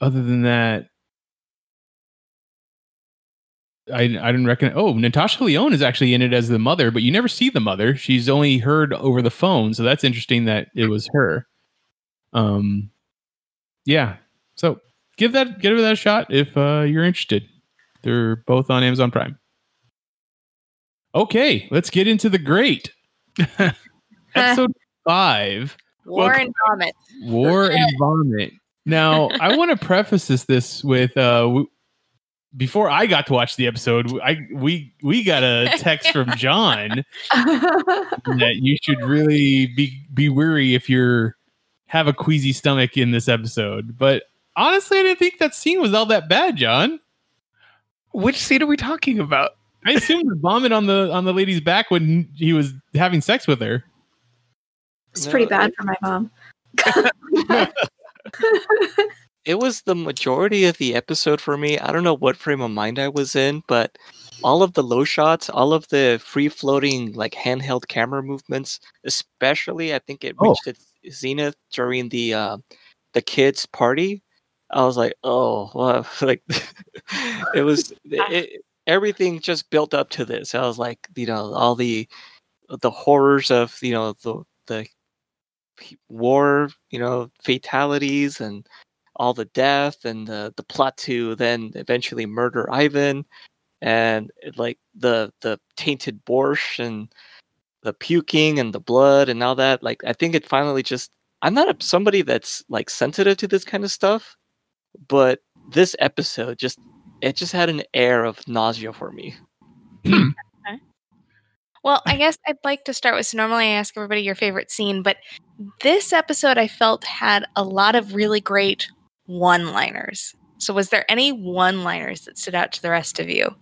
than that, I didn't reckon. Oh, Natasha Lyonne is actually in it as the mother, but you never see the mother. She's only heard over the phone, so that's interesting that it was her. Yeah. So give that a shot if you're interested. They're both on Amazon Prime. Okay, let's get into The Great. Episode 5. War and Vomit. Now, I want to preface this with. Before I got to watch the episode, we got a text from John that you should really be wary if you have a queasy stomach in this episode. But honestly, I didn't think that scene was all that bad, John. Which scene are we talking about? I assume the vomit on the lady's back when he was having sex with her. It's pretty bad for my mom. It was the majority of the episode for me. I don't know what frame of mind I was in, but all of the low shots, all of the free-floating, like, handheld camera movements, especially, I think it reached its zenith during the kids' party. I was like, oh, well, like, it was everything just built up to this. I was like, you know, all the horrors of, you know, the war, you know, fatalities and all the death and the plot to then eventually murder Ivan and like the tainted borscht and the puking and the blood and all that. Like, I think it finally just, I'm not somebody that's like sensitive to this kind of stuff, but this episode just had an air of nausea for me. Okay. Well, I guess I'd like to start with, so normally I ask everybody your favorite scene, but this episode I felt had a lot of really great one-liners. So was there any one-liners that stood out to the rest of you?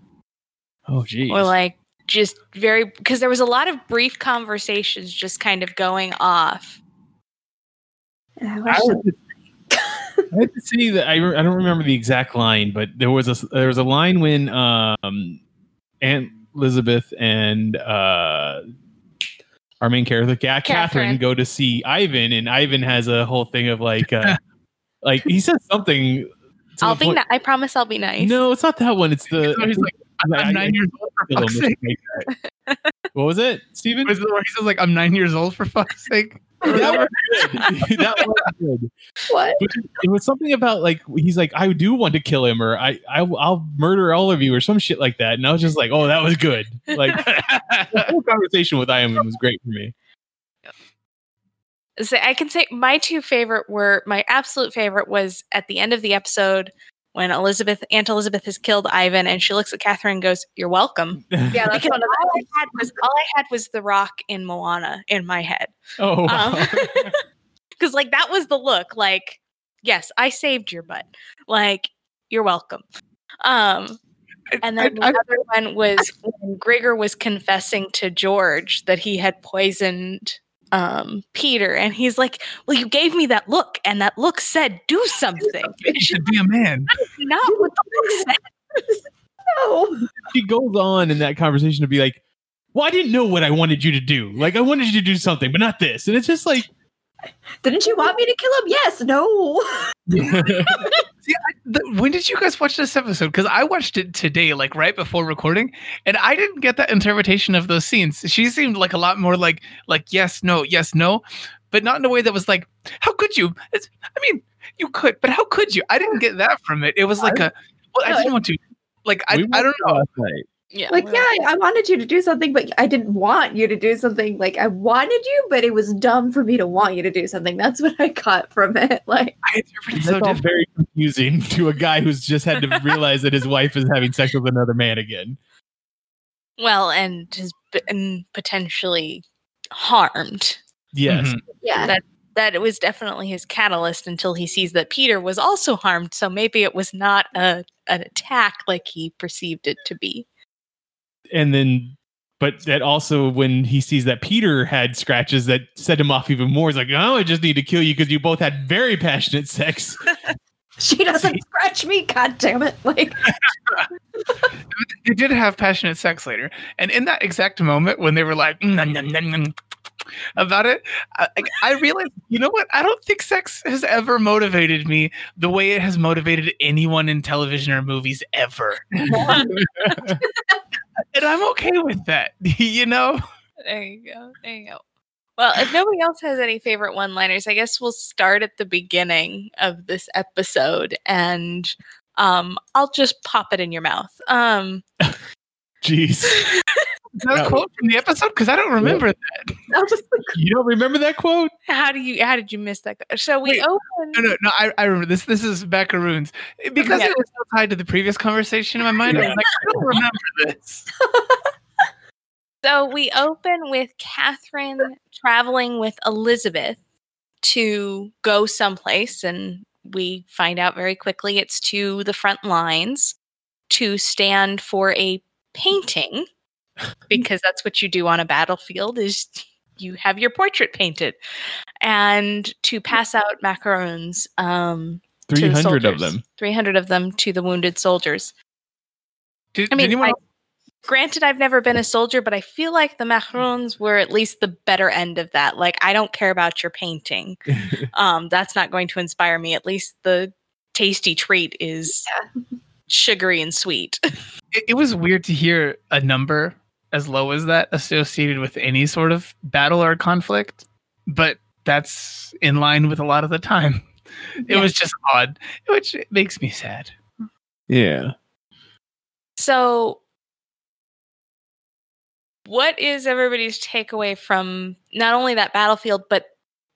Oh, geez. Or like just very, because there was a lot of brief conversations just kind of going off. I had to say that I don't remember the exact line, but there was a line when Aunt Elizabeth and our main character, Catherine, go to see Ivan, and Ivan has a whole thing of like... like he says something. I'll think that I promise I'll be nice. No, it's not that one. It's the. He's like, I'm 9 years old for fuck's sake. What was it, Steven? Was it where he says like, I'm 9 years old for fuck's sake? That was good. That was good. What? But it was something about like he's like, I do want to kill him, or I'll murder all of you, or some shit like that. And I was just like, oh, that was good. Like the whole conversation with Ivan was great for me. So I can say my two favorite were, my absolute favorite was at the end of the episode when Aunt Elizabeth has killed Ivan and she looks at Catherine and goes, "You're welcome." Yeah, that's one of the all I had was the Rock in Moana in my head. Oh, wow. Because like that was the look. Like, yes, I saved your butt. Like, you're welcome. And then the other one was when Gregor was confessing to George that he had poisoned Peter, and he's like, "Well, you gave me that look, and that look said do something. It should be a man." That is not what the look said. No. She goes on in that conversation to be like, "Well, I didn't know what I wanted you to do. Like, I wanted you to do something, but not this." And it's just like, didn't you want me to kill him? Yes. No. See, when did you guys watch this episode? Because I watched it today, like right before recording, and I didn't get that interpretation of those scenes. She seemed like a lot more like yes, no, but not in a way that was like, how could you? I mean, you could, but how could you? I didn't get that from it. It was like I didn't want to. Like, I don't know. Yeah, like, I wanted you to do something, but I didn't want you to do something. Like, I wanted you, but it was dumb for me to want you to do something. That's what I got from it. Like, it's so very confusing to a guy who's just had to realize that his wife is having sex with another man again. Well, and has been potentially harmed. Yes. Mm-hmm. Yeah. That it was definitely his catalyst until he sees that Peter was also harmed. So maybe it was not an attack like he perceived it to be. And then, but that also when he sees that Peter had scratches that set him off even more, he's like, oh, I just need to kill you because you both had very passionate sex. She doesn't scratch me, goddammit. Like, they did have passionate sex later. And in that exact moment when they were like, about it, I realized, you know what? I don't think sex has ever motivated me the way it has motivated anyone in television or movies ever. And I'm okay with that, you know? There you go. Well, if nobody else has any favorite one-liners, I guess we'll start at the beginning of this episode, and I'll just pop it in your mouth. Jeez. Is that a quote from the episode? Because I don't remember that. You don't remember that quote? How did you miss that? So we open. No. I remember this. This is macaroons because it was so tied to the previous conversation in my mind. Yeah. I was like, I don't remember this. So we open with Catherine traveling with Elizabeth to go someplace, and we find out very quickly it's to the front lines to stand for a painting. Because that's what you do on a battlefield is you have your portrait painted and to pass out macaroons. 300 of them. 300 of them to the wounded soldiers. Granted, I've never been a soldier, but I feel like the macaroons were at least the better end of that. Like, I don't care about your painting. That's not going to inspire me. At least the tasty treat is sugary and sweet. It was weird to hear a number as low as that associated with any sort of battle or conflict, but that's in line with a lot of the time. It was just odd, which makes me sad. Yeah. So what is everybody's takeaway from not only that battlefield, but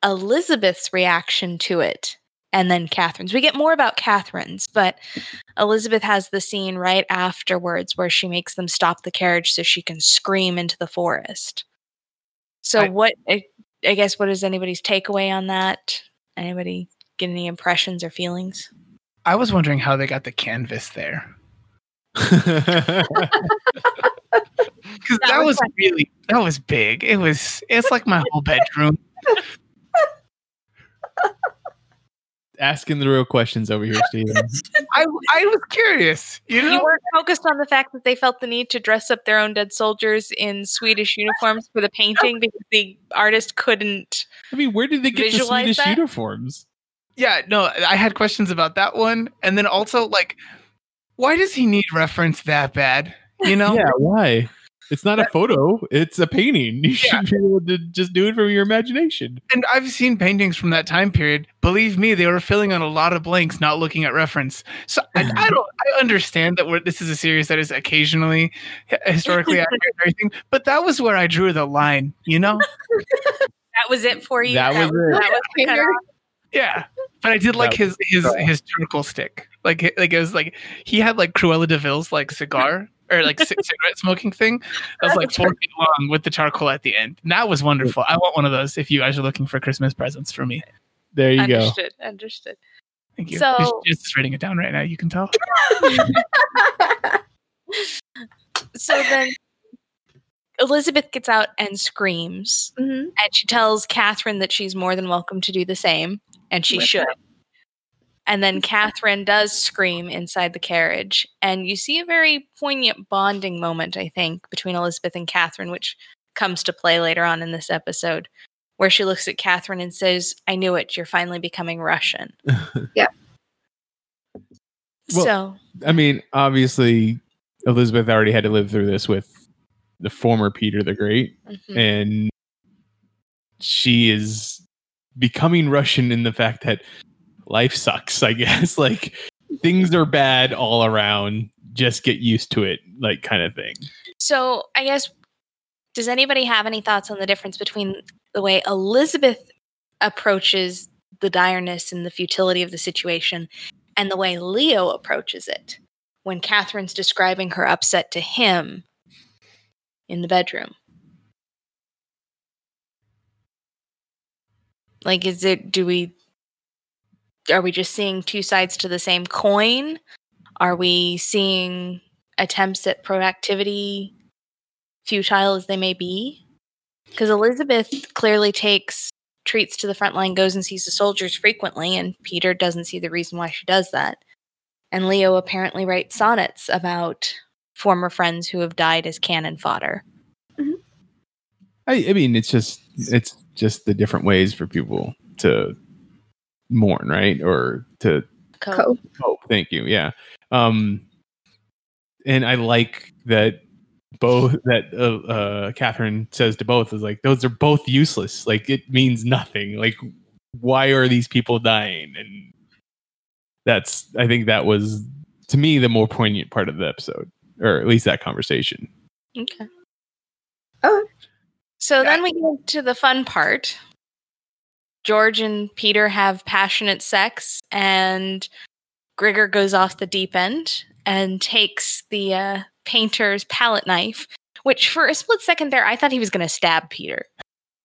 Elizabeth's reaction to it? And then Catherine's. We get more about Catherine's, but Elizabeth has the scene right afterwards where she makes them stop the carriage so she can scream into the forest. So what is anybody's takeaway on that? Anybody get any impressions or feelings? I was wondering how they got the canvas there. Because that was big. It's like my whole bedroom. Asking the real questions over here, Steven. I was curious. You were focused on the fact that they felt the need to dress up their own dead soldiers in Swedish uniforms for the painting because the artist couldn't. I mean, where did they get the Swedish uniforms? Yeah, no, I had questions about that one. And then also, like, why does he need reference that bad? You know? Yeah, why? It's not a photo. It's a painting. You should be able to just do it from your imagination. And I've seen paintings from that time period. Believe me, they were filling in a lot of blanks, not looking at reference. So I understand that this is a series that is occasionally historically accurate and everything, but that was where I drew the line, you know? That was it for you? That was it. That was yeah. But I did like his charcoal stick. Like it was like, he had like Cruella de Vil's like cigar. Or like cigarette smoking thing that was like 4 feet long with the charcoal at the end. And that was wonderful. I want one of those if you guys are looking for Christmas presents for me. There you go. Understood. Thank you. So, just writing it down right now. You can tell. So then Elizabeth gets out and screams. Mm-hmm. And she tells Catherine that she's more than welcome to do the same. And she should. And then Catherine does scream inside the carriage. And you see a very poignant bonding moment, I think, between Elizabeth and Catherine, which comes to play later on in this episode, where she looks at Catherine and says, I knew it. You're finally becoming Russian. Yeah. Well, so, I mean, obviously, Elizabeth already had to live through this with the former Peter the Great. Mm-hmm. And she is becoming Russian in the fact that life sucks, I guess. Like, things are bad all around. Just get used to it, like, kind of thing. So, I guess, does anybody have any thoughts on the difference between the way Elizabeth approaches the direness and the futility of the situation and the way Leo approaches it when Catherine's describing her upset to him in the bedroom? Like, is it, are we just seeing two sides to the same coin? Are we seeing attempts at productivity, futile as they may be? Because Elizabeth clearly treats to the front line, goes and sees the soldiers frequently, and Peter doesn't see the reason why she does that. And Leo apparently writes sonnets about former friends who have died as cannon fodder. Mm-hmm. I mean, it's just the different ways for people to mourn, right? Or to cope. Thank you. Yeah. And I like that both that Catherine says to both is like, those are both useless. Like, it means nothing. Like, why are these people dying? And that's, I think that was, to me, the more poignant part of the episode, or at least that conversation. Okay. Oh, so then we get to the fun part. George and Peter have passionate sex, and Grigor goes off the deep end and takes the painter's palette knife, which for a split second there, I thought he was going to stab Peter.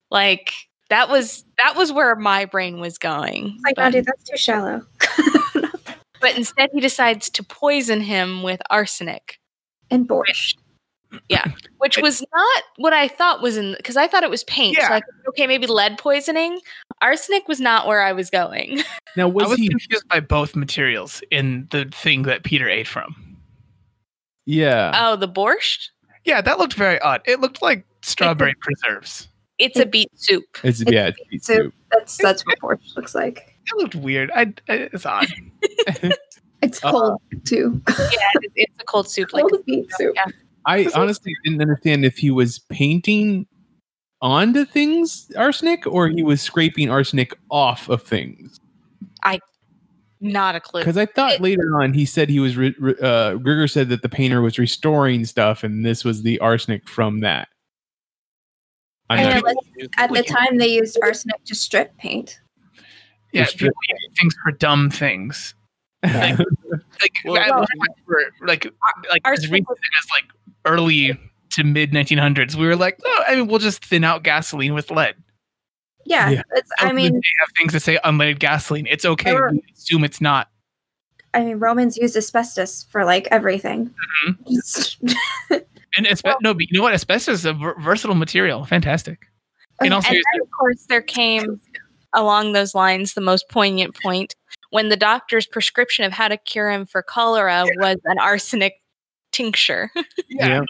Like, that was where my brain was going. Like, oh, dude, that's too shallow. But instead, he decides to poison him with arsenic. And borscht. Yeah, which was not what I thought was in, because I thought it was paint. Yeah. So I thought, okay, maybe lead poisoning. Arsenic was not where I was going. Now, I was confused by both materials in the thing that Peter ate from. Yeah. Oh, the borscht? Yeah, that looked very odd. It looked like strawberry preserves. It's a beet soup. It's beet soup. That's what borscht looks like. It looked weird. It's odd. It's cold, too. Yeah, it's a cold soup. Cold like beet soup. Yeah. I honestly didn't understand if he was painting onto things arsenic or he was scraping arsenic off of things. Not a clue. Because I thought later on he said he was, Grigor said that the painter was restoring stuff and this was the arsenic from that. At the time they used arsenic to strip paint. Yeah, strip things for dumb things. Yeah. As recent as like early to mid 1900s, we were like, no, I mean, we'll just thin out gasoline with lead. Yeah. They have things that say unleaded gasoline. It's okay. We assume it's not. I mean, Romans used asbestos for like everything. Mm-hmm. And but you know what? Asbestos is a versatile material. Fantastic. Okay. And also, of course, there came along those lines the most poignant point. When the doctor's prescription of how to cure him for cholera was an arsenic tincture. Yeah.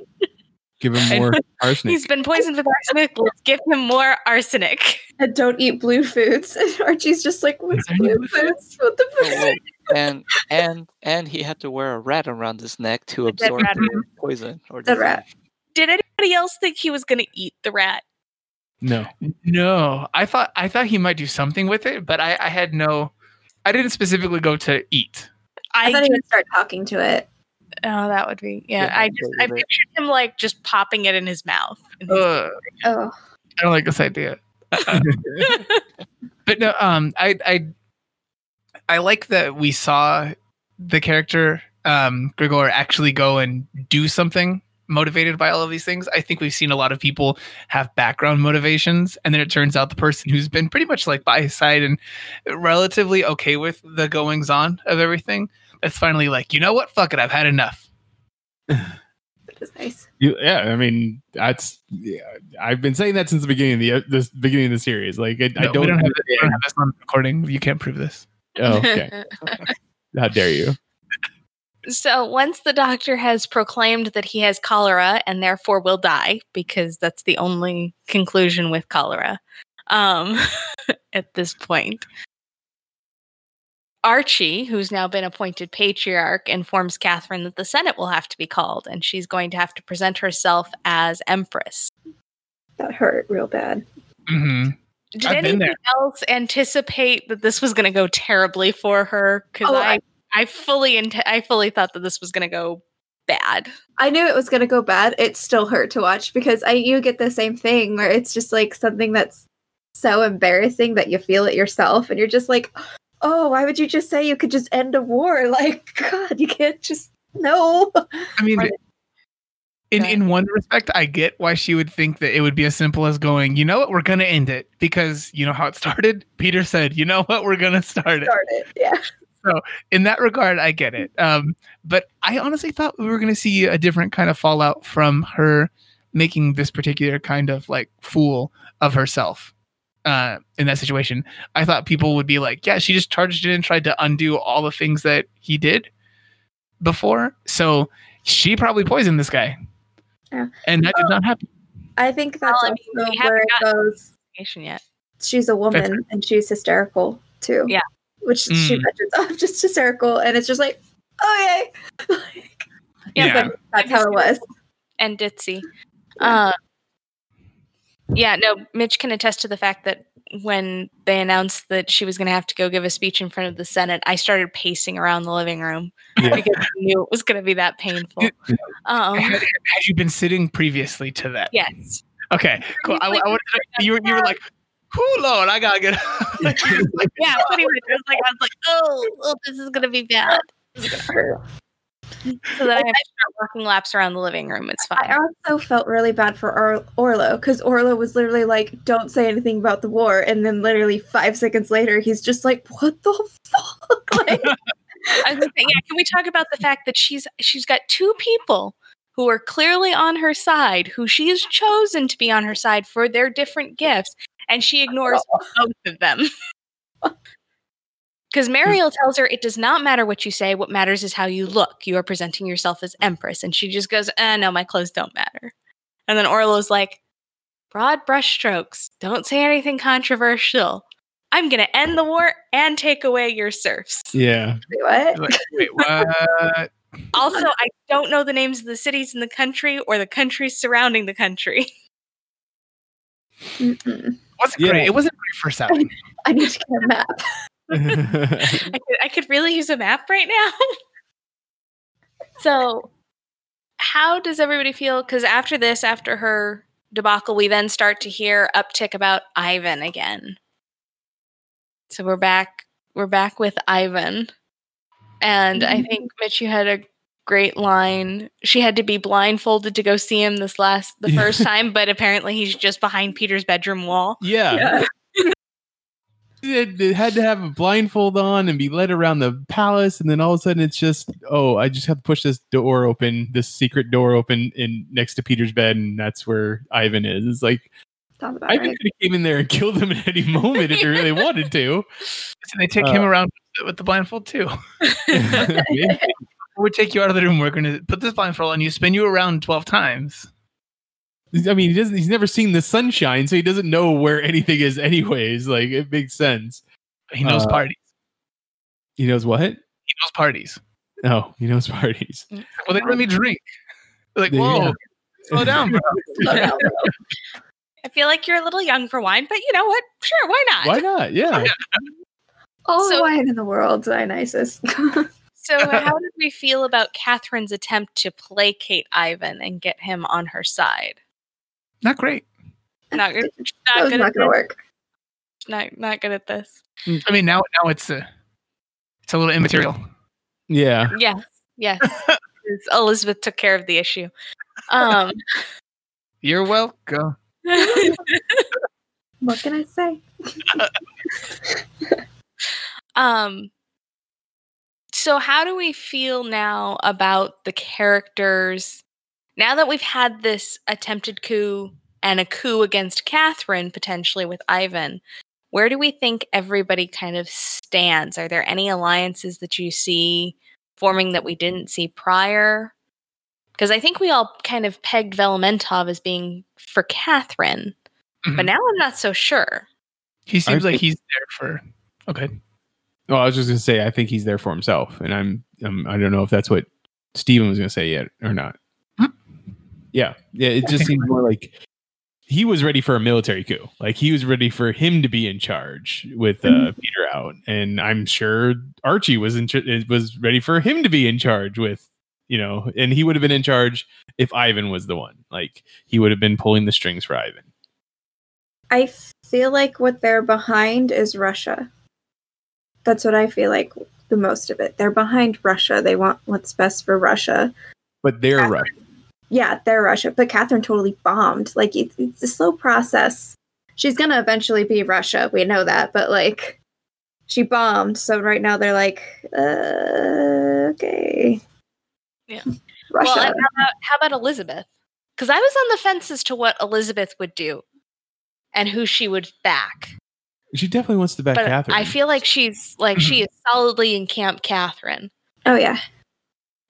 Give him more arsenic. He's been poisoned with arsenic. Let's give him more arsenic. And don't eat blue foods. And Archie's just like, what's blue foods? What the fuck? And he had to wear a rat around his neck to absorb the poison. Did anybody else think he was going to eat the rat? No. I thought he might do something with it, but I had no... I didn't specifically go to eat. I thought he would start talking to it. Oh, that would be... Yeah, I pictured him, like, just popping it in his mouth. I don't like this idea. But no, I like that we saw the character, Grigor, actually go and do something motivated by all of these things. I think we've seen a lot of people have background motivations, and then it turns out the person who's been pretty much like by his side and relatively okay with the goings on of everything, that's finally like, you know what? Fuck it. I've had enough. was nice. I've been saying that since the beginning of the series. Like, I don't have this on recording. You can't prove this. Oh, okay. How dare you? So once the doctor has proclaimed that he has cholera and therefore will die, because that's the only conclusion with cholera at this point, Archie, who's now been appointed patriarch, informs Catherine that the Senate will have to be called and she's going to have to present herself as Empress. That hurt real bad. Mm-hmm. Did anyone else anticipate that this was going to go terribly for her? Because I fully thought that this was going to go bad. I knew it was going to go bad. It still hurt to watch because you get the same thing where it's just like something that's so embarrassing that you feel it yourself. And you're just like, oh, why would you just say you could just end a war? Like, God, you can't just, no. I mean, in one respect, I get why she would think that it would be as simple as going, you know what, we're going to end it. Because you know how it started? Peter said, you know what, we're going to start it. Yeah. So in that regard, I get it. But I honestly thought we were going to see a different kind of fallout from her making this particular kind of like fool of herself in that situation. I thought people would be like, yeah, she just charged in and tried to undo all the things that he did before. So she probably poisoned this guy. Yeah. And that did not happen. I think that's where it goes. Yet. She's a woman and she's hysterical too. Yeah. Which she mentions, I'm just hysterical, and it's just like, oh yay! That's how it was. And ditzy. Mitch can attest to the fact that when they announced that she was going to have to go give a speech in front of the Senate, I started pacing around the living room because I knew it was going to be that painful. Had you been sitting previously to that? Yes. Okay. Cool. You were like, oh Lord, I gotta get up. I was like, oh, this is gonna be bad. This is gonna hurt. So then I have to start walking laps around the living room. It's fine. I also felt really bad for Orlo because Orlo was literally like, "Don't say anything about the war," and then literally 5 seconds later, he's just like, "What the fuck?" Like, I was like, "Yeah, can we talk about the fact that she's got two people who are clearly on her side, who she has chosen to be on her side for their different gifts?" And she ignores both of them. Because Mariel tells her, it does not matter what you say. What matters is how you look. You are presenting yourself as Empress. And she just goes, no, my clothes don't matter. And then Orlo's like, broad brushstrokes. Don't say anything controversial. I'm going to end the war and take away your serfs. Yeah. Wait, what? Also, I don't know the names of the cities in the country or the countries surrounding the country. Mm-mm. It wasn't great for South. I need to get a map. I could really use a map right now. So how does everybody feel? Because after her debacle, we then start to hear uptick about Ivan again. So we're back with Ivan. And I think, Mitch, you had a great line. She had to be blindfolded to go see him the first time, but apparently he's just behind Peter's bedroom wall. Yeah. It had to have a blindfold on and be led around the palace, and then all of a sudden it's just, I just have to push this secret door open in next to Peter's bed, and that's where Ivan is. It's like, Ivan could have came in there and killed him at any moment if he really wanted to. And they take him around with the blindfold too. We'll take you out of the room. We're going to put this blindfold on you, spin you around 12 times. I mean, he's never seen the sunshine, so he doesn't know where anything is anyways. Like, it makes sense. He knows parties. He knows what? He knows parties. Oh, he knows parties. Well, they let me drink. They're like, whoa, slow down, bro. I feel like you're a little young for wine, but you know what? Sure, why not? Yeah. All the wine in the world's nicest. So how did we feel about Catherine's attempt to placate Ivan and get him on her side? Not great. Not good. Not going to work. Not good at this. I mean, now it's a little immaterial. Yeah. Yes. Elizabeth took care of the issue. You're welcome. What can I say? So how do we feel now about the characters now that we've had this attempted coup and a coup against Catherine, potentially with Ivan, where do we think everybody kind of stands? Are there any alliances that you see forming that we didn't see prior? Because I think we all kind of pegged Velementov as being for Catherine, but now I'm not so sure. He seems like he's there for... Okay. Well, I was just going to say, I think he's there for himself, and I don't know if that's what Steven was going to say yet or not. Yeah. It just seems more like he was ready for a military coup. Like, he was ready for him to be in charge with Peter out, and I'm sure Archie was ready for him to be in charge with, you know, and he would have been in charge if Ivan was the one. Like, he would have been pulling the strings for Ivan. I feel like what they're behind is Russia. That's what I feel like the most of it. They're behind Russia. They want what's best for Russia. But they're Catherine, Russia. Yeah, they're Russia. But Catherine totally bombed. Like, it's a slow process. She's going to eventually be Russia. We know that. But, like, she bombed. So right now they're like, okay. Yeah. Russia. Well, and how about Elizabeth? Because I was on the fence as to what Elizabeth would do and who she would back. She definitely wants to back Catherine. I feel like she is solidly in Camp Catherine. Oh yeah.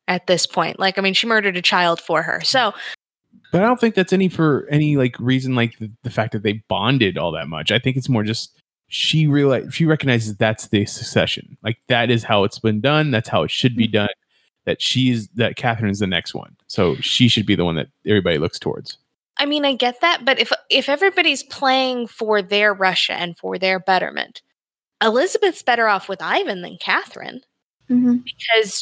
At this point, like, I mean, she murdered a child for her. So, but I don't think that's any like reason, like the fact that they bonded all that much. I think it's more just she recognizes that's the succession. Like, that is how it's been done. That's how it should be done. That Catherine's the next one. So she should be the one that everybody looks towards. I mean, I get that, but if everybody's playing for their Russia and for their betterment, Elizabeth's better off with Ivan than Catherine, because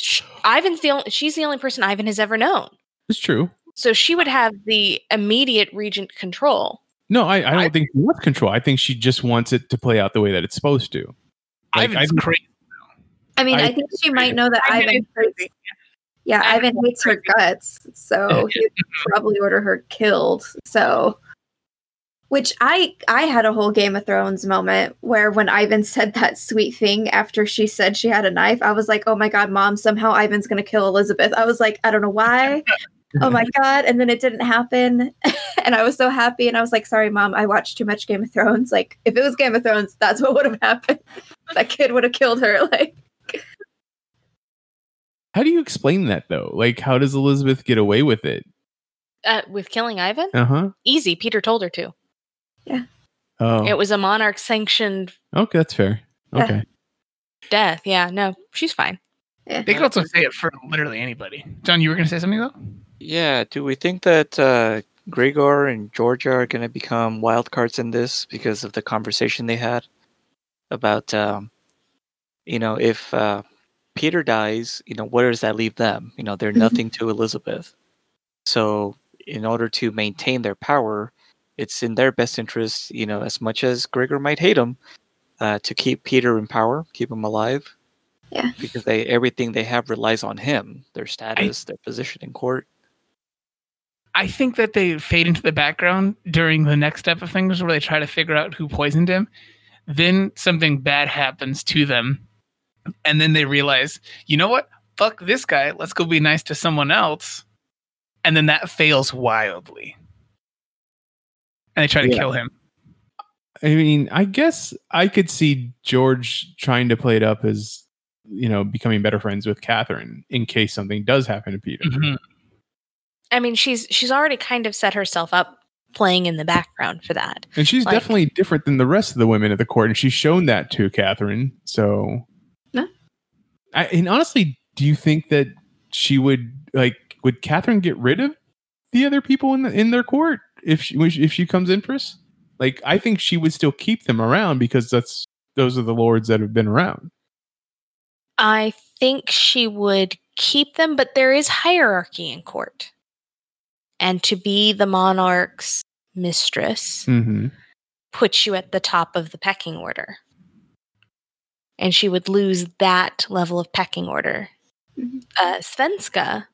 she's the only person Ivan has ever known. It's true. So she would have the immediate regent control. No, I don't think she wants control. I think she just wants it to play out the way that it's supposed to. Like, Ivan's crazy. I mean, I think she might know that Ivan hurts. Yeah, Ivan hates her guts, so he would probably order her killed. So, which I had a whole Game of Thrones moment where when Ivan said that sweet thing after she said she had a knife, I was like, oh my God, Mom, somehow Ivan's going to kill Elizabeth. I was like, I don't know why. Oh my God. And then it didn't happen. And I was so happy. And I was like, sorry, Mom, I watched too much Game of Thrones. Like, if it was Game of Thrones, that's what would have happened. That kid would have killed her. Like. How do you explain that, though? Like, how does Elizabeth get away with it? With killing Ivan? Uh-huh. Easy. Peter told her to. Yeah. Oh. It was a monarch-sanctioned... Okay, that's fair. Okay. Death. Yeah, no, she's fine. Yeah. They could also say it for literally anybody. John, you were going to say something, though? Yeah, do we think that Gregor and Georgia are going to become wildcards in this because of the conversation they had about, you know, if... Peter dies, you know, where does that leave them? You know, they're nothing to Elizabeth. So in order to maintain their power, it's in their best interest, you know, as much as Gregor might hate him, to keep Peter in power, keep him alive. Yeah. Because everything they have relies on him, their status, their position in court. I think that they fade into the background during the next step of things where they try to figure out who poisoned him. Then something bad happens to them. And then they realize, you know what? Fuck this guy. Let's go be nice to someone else. And then that fails wildly. And they try to kill him. I mean, I guess I could see George trying to play it up as, you know, becoming better friends with Catherine in case something does happen to Peter. Mm-hmm. I mean, she's already kind of set herself up playing in the background for that. And she's definitely different than the rest of the women at the court. And she's shown that to Catherine. So... and honestly, do you think that she would Catherine get rid of the other people in their court if she comes Empress? Like, I think she would still keep them around because those are the lords that have been around. I think she would keep them, but there is hierarchy in court, and to be the monarch's mistress puts you at the top of the pecking order. And she would lose that level of pecking order. Svenska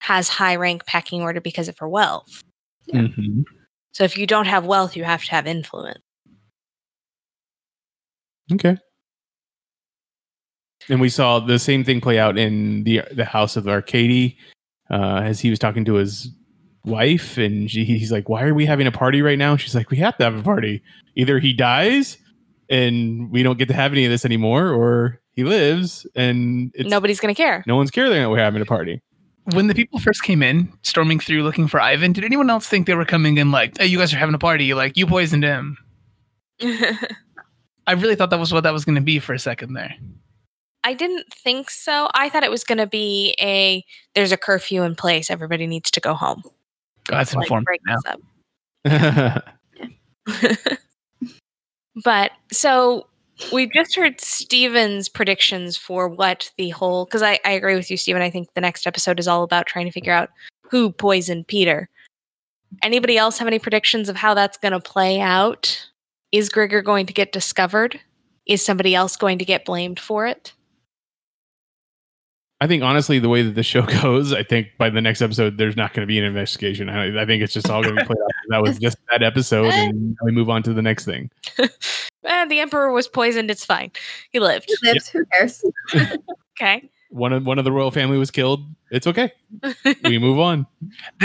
has high rank pecking order because of her wealth. Yeah. Mm-hmm. So if you don't have wealth, you have to have influence. Okay. And we saw the same thing play out in the house of Arcady, as he was talking to his wife, and he's like, why are we having a party right now? And she's like, we have to have a party. Either he dies and we don't get to have any of this anymore, or he lives and nobody's going to care. No one's caring that we're having a party. When the people first came in, storming through looking for Ivan, did anyone else think they were coming in like, hey, you guys are having a party, like you poisoned him? I really thought that was what that was going to be for a second there. I didn't think so. I thought it was going to be there's a curfew in place. Everybody needs to go home. God, that's informed now. Yeah. But so we just heard Steven's predictions for what the whole, because I agree with you, Steven. I think the next episode is all about trying to figure out who poisoned Peter. Anybody else have any predictions of how that's going to play out? Is Grigor going to get discovered? Is somebody else going to get blamed for it? I think, honestly, the way that the show goes, I think by the next episode, there's not going to be an investigation. I think it's just all going to be played out. That was just that episode, and we move on to the next thing. The Emperor was poisoned. It's fine. He lived. He lives. Yep. Who cares? Okay. One of the royal family was killed. It's okay. We move on.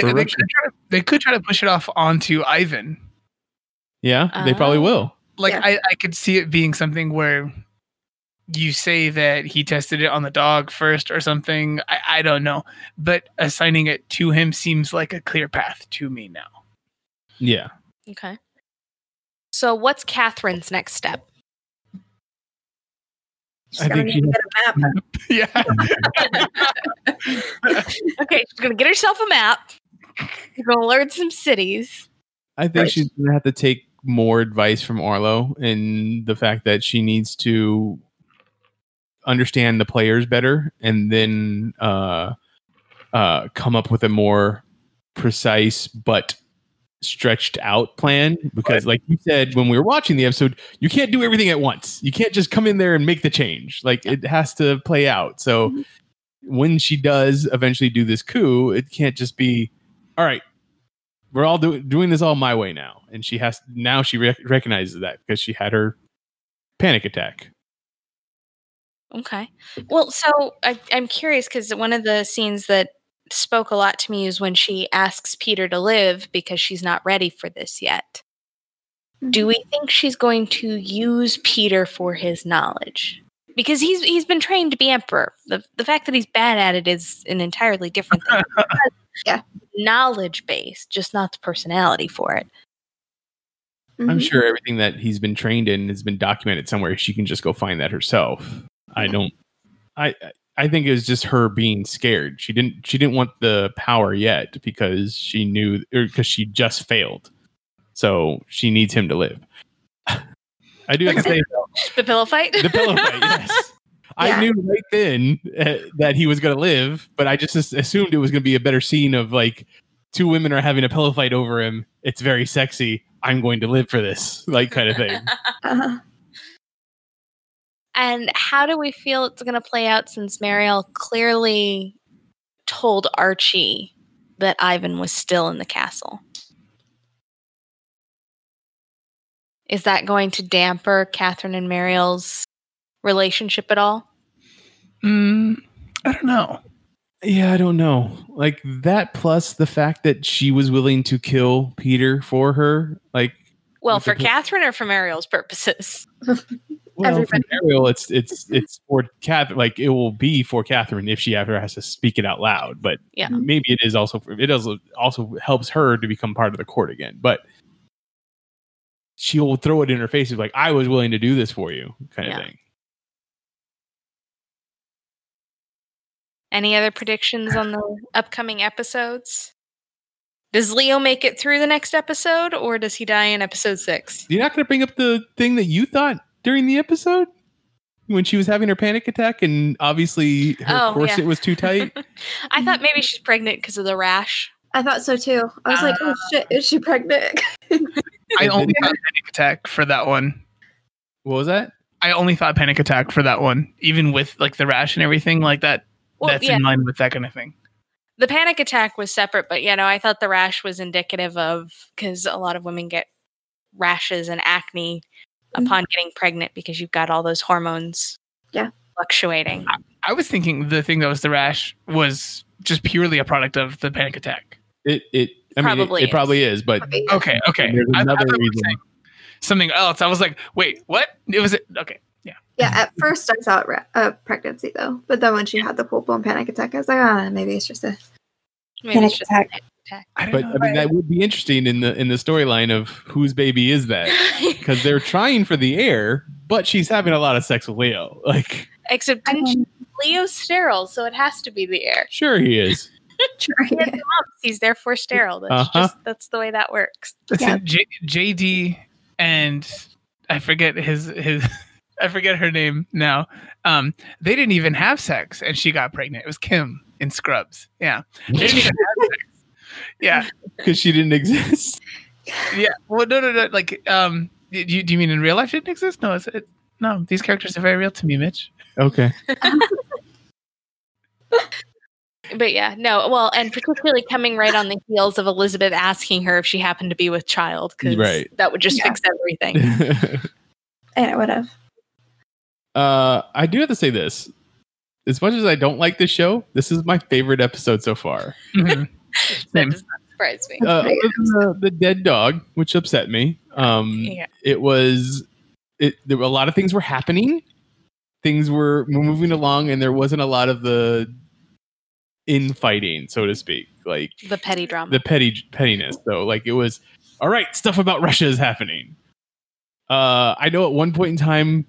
They could try to push it off onto Ivan. Yeah, they probably will. Like, yeah. I could see it being something where you say that he tested it on the dog first or something. I don't know. But assigning it to him seems like a clear path to me now. Yeah. Okay. So what's Catherine's next step? She's going to need to get a map. Yeah. Okay, she's going to get herself a map. She's going to learn some cities. I think she's going to have to take more advice from Arlo, and the fact that she needs to understand the players better, and then come up with a more precise but stretched out plan. Because like you said, when we were watching the episode, you can't do everything at once. You can't just come in there and make the change. Like, it has to play out. So when she does eventually do this coup, it can't just be, all right, we're all doing this all my way now. And she has now she recognizes that because she had her panic attack. Okay. Well, so I'm curious, because one of the scenes that spoke a lot to me is when she asks Peter to live because she's not ready for this yet. Mm-hmm. Do we think she's going to use Peter for his knowledge? Because he's been trained to be emperor. The fact that he's bad at it is an entirely different thing. Yeah. Knowledge base, just not the personality for it. Mm-hmm. I'm sure everything that he's been trained in has been documented somewhere. She can just go find that herself. I think it was just her being scared. She didn't want the power yet because she knew, or because she just failed. So she needs him to live. I do have to say the pillow fight. The pillow fight, yes. Yeah. I knew right then that he was going to live, but I just assumed it was going to be a better scene of like two women are having a pillow fight over him. It's very sexy. I'm going to live for this, like, kind of thing. Uh-huh. And how do we feel it's going to play out, since Mariel clearly told Archie that Ivan was still in the castle? Is that going to damper Catherine and Mariel's relationship at all? I don't know. Yeah, I don't know. Like, that plus the fact that she was willing to kill Peter for her. Like, well, for Catherine or for Mariel's purposes? Well, everybody. For Mariel, it's for Catherine. Like, it will be for Catherine if she ever has to speak it out loud. But yeah, maybe it is also it also helps her to become part of the court again. But she will throw it in her face, like, I was willing to do this for you, kind of thing. Any other predictions on the upcoming episodes? Does Leo make it through the next episode, or does he die in episode 6? You're not going to bring up the thing that you thought during the episode when she was having her panic attack and obviously her corset was too tight? I thought maybe she's pregnant because of the rash. I thought so too. I was like, oh shit, is she pregnant? I only thought panic attack for that one. What was that? I only thought panic attack for that one, even with like the rash and everything like that. Well, that's in line with that kind of thing. The panic attack was separate, but I thought the rash was indicative of, because a lot of women get rashes and acne upon getting pregnant because you've got all those hormones fluctuating. I was thinking the thing that was the rash was just purely a product of the panic attack. It I mean, it probably is, but okay. There's another reason. Something else. I was like, wait, what? It was it? Okay. Yeah. Yeah. At first I saw pregnancy though, but then when she had the full blown panic attack, I was like, maybe it's just a panic attack. But I mean, that would be interesting in the storyline of whose baby is that? Because they're trying for the heir, but she's having a lot of sex with Leo. Like, except Leo's sterile, so it has to be the heir. Sure, he is. He's therefore sterile. That's that's the way that works. Yeah. JD and I forget his I forget her name now. They didn't even have sex, and she got pregnant. It was Kim in Scrubs. Yeah, they didn't even have sex. Yeah, because she didn't exist. Yeah. Well, no. Like, do you mean in real life she didn't exist? No, no. These characters are very real to me, Mitch. Okay. But yeah, no. Well, and particularly coming right on the heels of Elizabeth asking her if she happened to be with child, because that would just fix everything. And it would have. I do have to say this. As much as I don't like this show, this is my favorite episode so far. Mm-hmm. That does not surprise me. The dead dog, which upset me. There were a lot of things were happening. Things were moving along, and there wasn't a lot of the infighting, so to speak, like the petty drama, the pettiness. So, like, it was all right. Stuff about Russia is happening. I know at one point in time.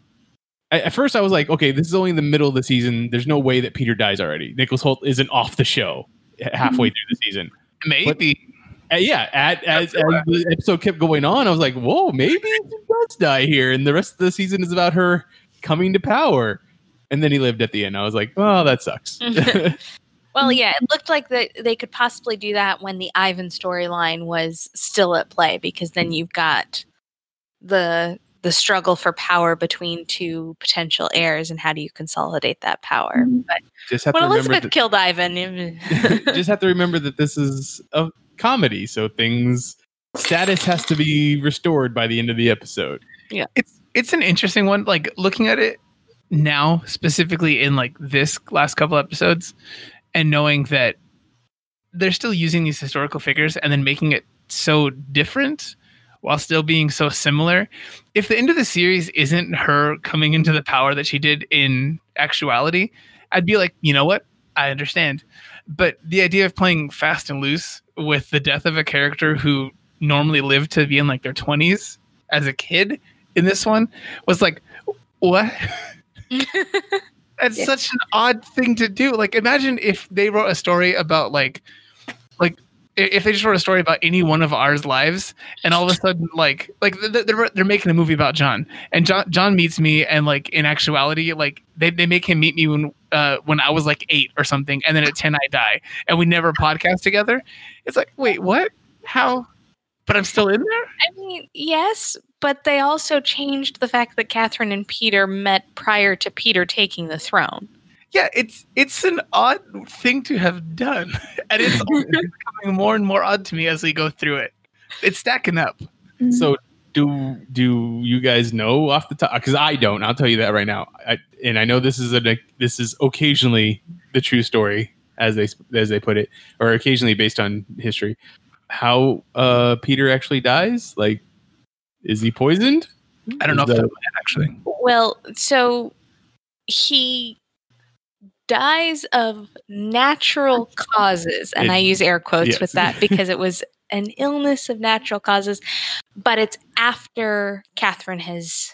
At first, I was like, okay, this is only in the middle of the season. There's no way that Peter dies already. Nicholas Hoult isn't off the show halfway through the season. Maybe. But, yeah. As the episode kept going on, I was like, whoa, maybe he does die here. And the rest of the season is about her coming to power. And then he lived at the end. I was like, oh, that sucks. Well, yeah, it looked like that they could possibly do that when the Ivan storyline was still at play, because then you've got the struggle for power between two potential heirs, and how do you consolidate that power? But just have when Elizabeth killed Ivan, just have to remember that this is a comedy, so status has to be restored by the end of the episode. Yeah, it's an interesting one. Like, looking at it now, specifically in like this last couple episodes, and knowing that they're still using these historical figures and then making it so different, while still being so similar. If the end of the series isn't her coming into the power that she did in actuality, I'd be like, you know what? I understand. But the idea of playing fast and loose with the death of a character who normally lived to be in like their 20s as a kid in this one was like, what? That's such an odd thing to do. Like, imagine if they wrote a story about if they just wrote a story about any one of ours lives, and all of a sudden, like they're making a movie about John, and John meets me, and like in actuality, like they make him meet me when I was like 8 or something, and then at 10 I die, and we never podcast together. It's like, wait, what? How? But I'm still in there? I mean, yes, but they also changed the fact that Catherine and Peter met prior to Peter taking the throne. Yeah, it's an odd thing to have done, and it's becoming more and more odd to me as we go through it. It's stacking up. Mm-hmm. So, do you guys know off the top? Because I don't. I'll tell you that right now. I know this is occasionally the true story, as they put it, or occasionally based on history. How Peter actually dies? Like, is he poisoned? I don't know off the top of my head, actually. Well, so he dies of natural causes, and I use air quotes with that because it was an illness of natural causes, but it's after Catherine has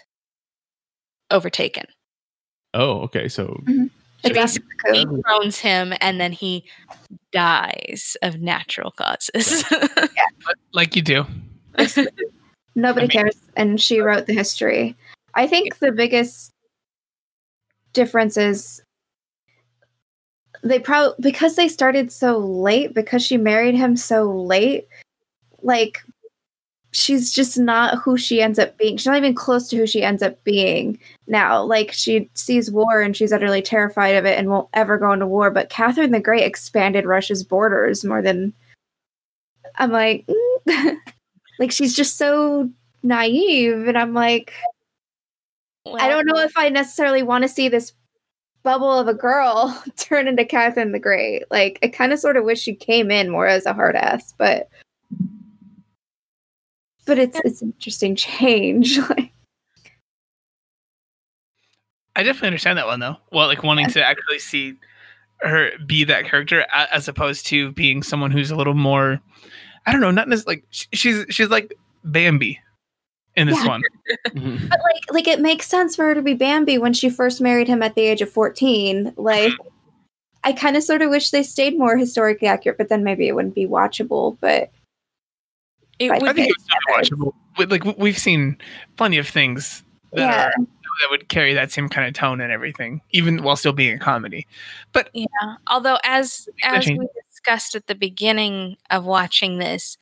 overtaken. Oh, okay. So it basically dethrones him, and then he dies of natural causes. Like you do. Nobody cares, and she wrote the history. I think the biggest difference is they probably, because they started so late, because she married him so late, like, she's just not who she ends up being. She's not even close to who she ends up being now. Like, she sees war and she's utterly terrified of it and won't ever go into war. But Catherine the Great expanded Russia's borders more than, I'm like, like, she's just so naive. And I'm like, well, I don't know if I necessarily want to see this bubble of a girl turn into Catherine the Great. Like, I kind of sort of wish she came in more as a hard ass, but But it's an interesting change. I definitely understand that one though. Well, like wanting to actually see her be that character as opposed to being someone who's a little more, I don't know, not necessarily, like she's like Bambi in this one. Mm-hmm. But like it makes sense for her to be Bambi when she first married him at the age of 14. Like I kind of sort of wish they stayed more historically accurate, but then maybe it wouldn't be watchable, but I think it's not watchable. Like we've seen plenty of things that are that would carry that same kind of tone and everything, even while still being a comedy. But yeah, although as we discussed at the beginning of watching this,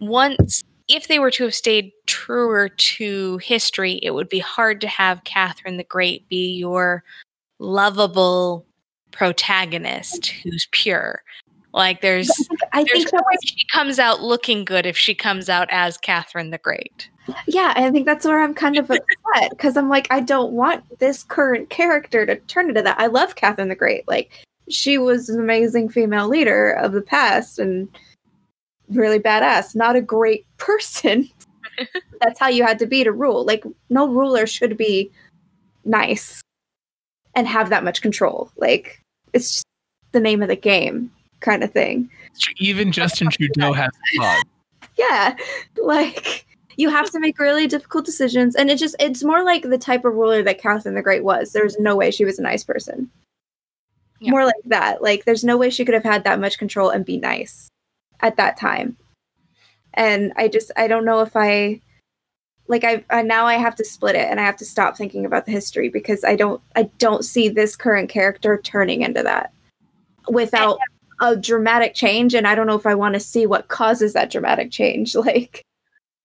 once if they were to have stayed truer to history, it would be hard to have Catherine the Great be your lovable protagonist who's pure. Like I think no way she comes out looking good if she comes out as Catherine the Great. Yeah, I think that's where I'm kind of upset, because I'm like, I don't want this current character to turn into that. I love Catherine the Great. Like, she was an amazing female leader of the past and really badass. Not a great person. That's how you had to be to rule. Like, no ruler should be nice and have that much control. Like, it's just the name of the game kind of thing. Even Justin Trudeau has fun. Yeah, like... You have to make really difficult decisions. And it's more like the type of ruler that Catherine the Great was. There's no way she was a nice person. Yeah. More like that. Like, there's no way she could have had that much control and be nice at that time. And I don't know if now I have to split it and I have to stop thinking about the history, because I don't see this current character turning into that without a dramatic change. And I don't know if I want to see what causes that dramatic change. Like,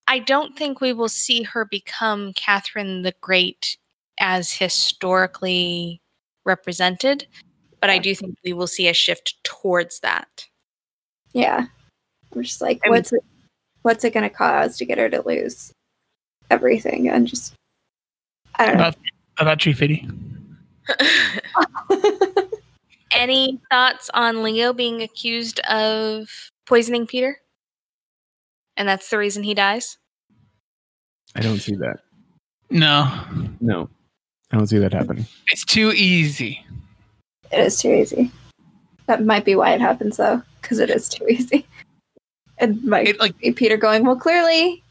I don't think we will see her become Catherine the Great as historically represented, but I do think we will see a shift towards that. Yeah. I'm just like, what's it going to cause to get her to lose everything? And just, I don't know. About you, Fiddy. Any thoughts on Leo being accused of poisoning Peter? And that's the reason he dies? I don't see that. No. I don't see that happening. It's too easy. It is too easy. That might be why it happens, though, because it is too easy. It might be Peter going, well, clearly,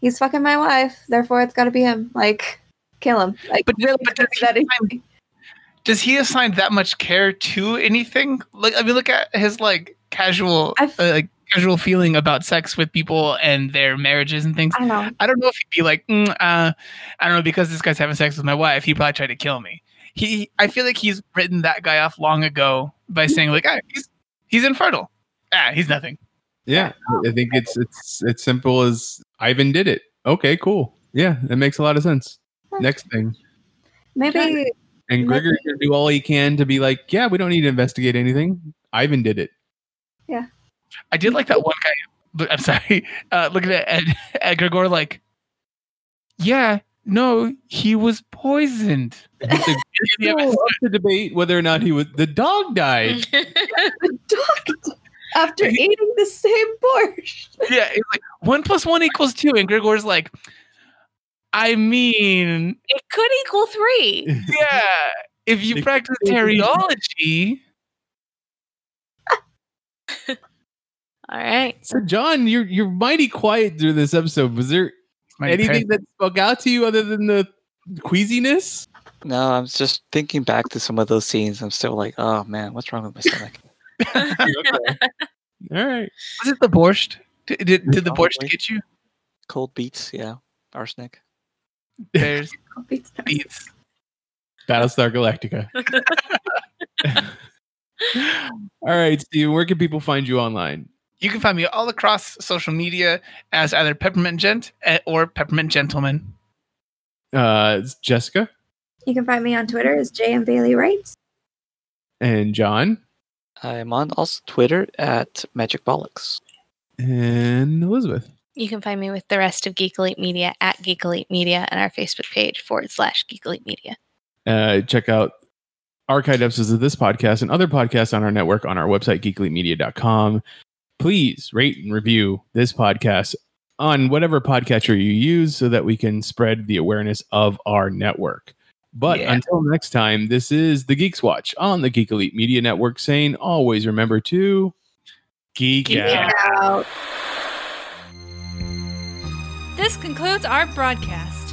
he's fucking my wife, therefore it's got to be him. Like, kill him. Like, but really, does he assign that much care to anything? Like, I mean, look at his, like, casual feeling about sex with people and their marriages and things. I don't know if he'd be like, I don't know, because this guy's having sex with my wife, he probably tried to kill me. I feel like he's written that guy off long ago by saying like, he's infertile. He's nothing. Yeah, I think it's simple as Ivan did it. Okay, cool. Yeah, it makes a lot of sense. Next thing. Maybe. And Gregor can do all he can to be like, yeah, we don't need to investigate anything. Ivan did it. Yeah. I did like that one guy. I'm sorry. Looking at Gregor, like, yeah, no, he was poisoned. It's up to debate whether or not he was. The dog died. The dog after eating the same borscht. Yeah, it's like 1 + 1 = 2, and Gregor's like, I mean, it could equal 3. Yeah, if you practice teriology. All right. So John, you're mighty quiet through this episode. Was there anything that spoke out to you other than the queasiness? No, I was just thinking back to some of those scenes. I'm still like, oh man, what's wrong with my stomach? Okay. All right. Was it the borscht? Did the borscht get you? Cold beets, yeah. Arsenic. There's beets. Battlestar Galactica. All right, Steve, where can people find you online? You can find me all across social media as either Peppermint Gent or Peppermint Gentleman. It's Jessica. You can find me on Twitter as JM Bailey Writes. And John. I'm on also Twitter at Magic Bollocks. And Elizabeth. You can find me with the rest of Geek Elite Media at Geek Elite Media and our Facebook page / Geek Elite Media. Check out archived episodes of this podcast and other podcasts on our network on our website, geeklymedia.com. Please rate and review this podcast on whatever podcatcher you use so that we can spread the awareness of our network. But until next time, this is the Geeks Watch on the Geek Elite Media Network saying always remember to geek out. This concludes our broadcast.